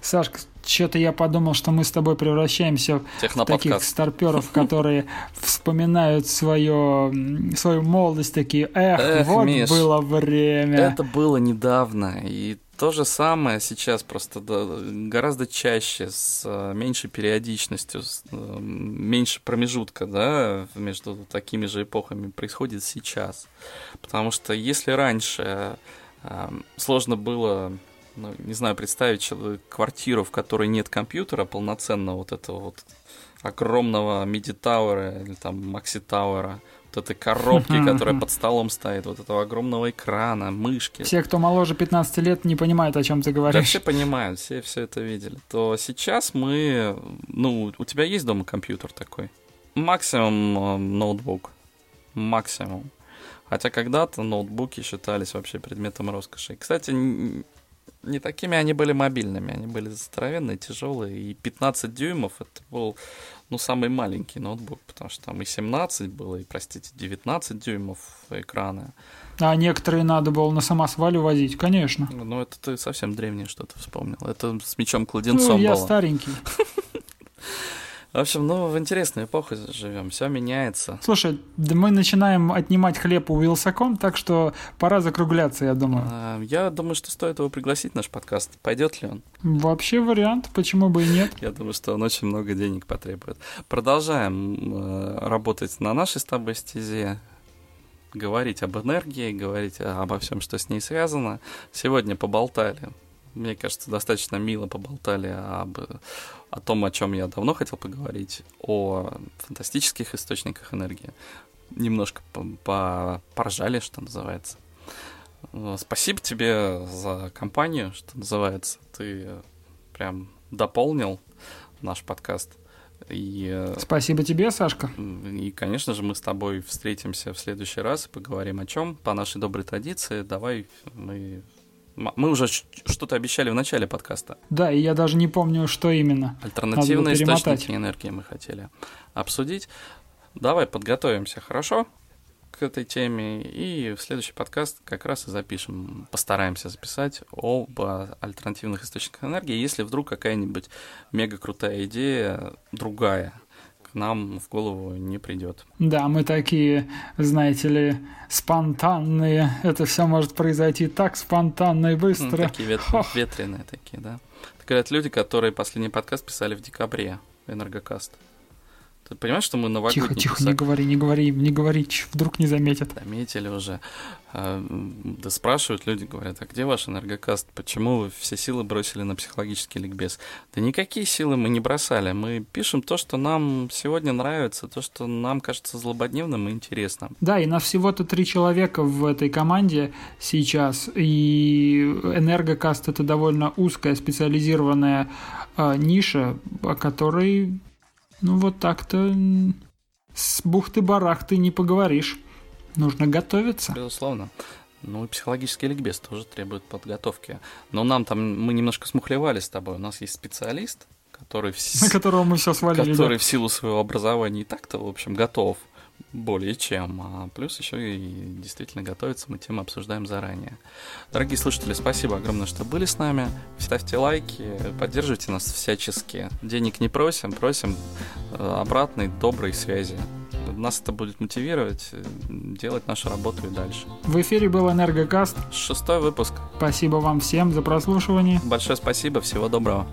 Сашка, что-то я подумал, что мы с тобой превращаемся в таких старпёров, которые вспоминают свою, свою молодость, такие, эх, эх вот Миш, было время. Это было недавно, и то же самое сейчас, просто да, гораздо чаще, с меньшей периодичностью, с, меньше промежутка, да, между такими же эпохами происходит сейчас. Потому что если раньше э, сложно было... Ну, не знаю, представить квартиру, в которой нет компьютера полноценного, вот этого вот огромного миди-тауэра или там макси-тауэра, вот этой коробки, которая под столом стоит, вот этого огромного экрана, мышки. Все, кто моложе пятнадцати лет, не понимают, о чем ты говоришь. Да все понимают, все, все это видели. То сейчас мы... Ну, у тебя есть дома компьютер такой? Максимум ноутбук. Максимум. Хотя когда-то ноутбуки считались вообще предметом роскоши. Кстати... Не такими они были мобильными, они были здоровенные, тяжелые, и пятнадцать дюймов это был, ну, самый маленький ноутбук, потому что там и семнадцать было, и, простите, девятнадцать дюймов экрана. А некоторые надо было на самосвале возить, конечно. Ну, это ты совсем древнее что-то вспомнил, это с мечом-кладенцом было. Ну, я было. Старенький. В общем, ну, в интересную эпоху живем, все меняется. Слушай, да мы начинаем отнимать хлеб у Вилсаком, так что пора закругляться, я думаю. А, я думаю, что стоит его пригласить в наш подкаст. Пойдет ли он? Вообще вариант, почему бы и нет. Я думаю, что он очень много денег потребует. Продолжаем э, работать на нашей с тобой стезе, говорить об энергии, говорить обо всем, что с ней связано. Сегодня поболтали. Мне кажется, достаточно мило поболтали об, о том, о чем я давно хотел поговорить, о фантастических источниках энергии. Немножко поржали, что называется. Спасибо тебе за компанию, что называется. Ты прям дополнил наш подкаст. И, спасибо тебе, Сашка. И, конечно же, мы с тобой встретимся в следующий раз и поговорим о чем. По нашей доброй традиции, давай мы... Мы уже что-то обещали в начале подкаста. Да, и я даже не помню, что именно. Альтернативные источники энергии мы хотели обсудить. Давай подготовимся хорошо к этой теме, и в следующий подкаст как раз и запишем, постараемся записать об альтернативных источниках энергии, если вдруг какая-нибудь мега-крутая идея другая нам в голову не придет. Да, мы такие, знаете ли, спонтанные. Это все может произойти так спонтанно и быстро. Ну, такие ветреные, ветреные такие, да. Это, говорят, люди, которые последний подкаст писали в декабре, Энергокаст. Ты понимаешь, что мы новогодний... Тихо, тихо, писали? Не говори, не говори, не говори, вдруг не заметят. Заметили уже. Да спрашивают люди, говорят, а где ваш Энергокаст? Почему вы все силы бросили на психологический ликбез? Да никакие силы мы не бросали. Мы пишем то, что нам сегодня нравится, то, что нам кажется злободневным и интересным. Да, и нас всего-то три человека в этой команде сейчас. И Энергокаст — это довольно узкая специализированная э, ниша, о которой... Ну, вот так-то с бухты-барахты не поговоришь. Нужно готовиться. Безусловно. Ну, и психологический ликбез тоже требует подготовки. Но нам там, мы немножко смухлевали с тобой. У нас есть специалист, который... В... На которого мы все свалили. Который да. в силу своего образования и так-то, в общем, готов более чем. А плюс еще и действительно готовится. Мы темы обсуждаем заранее. Дорогие слушатели, спасибо огромное, что были с нами. Ставьте лайки, поддерживайте нас всячески. Денег не просим, просим обратной доброй связи. Нас это будет мотивировать делать нашу работу и дальше. В эфире был Энергокаст. Шестой выпуск. Спасибо вам всем за прослушивание. Большое спасибо, всего доброго.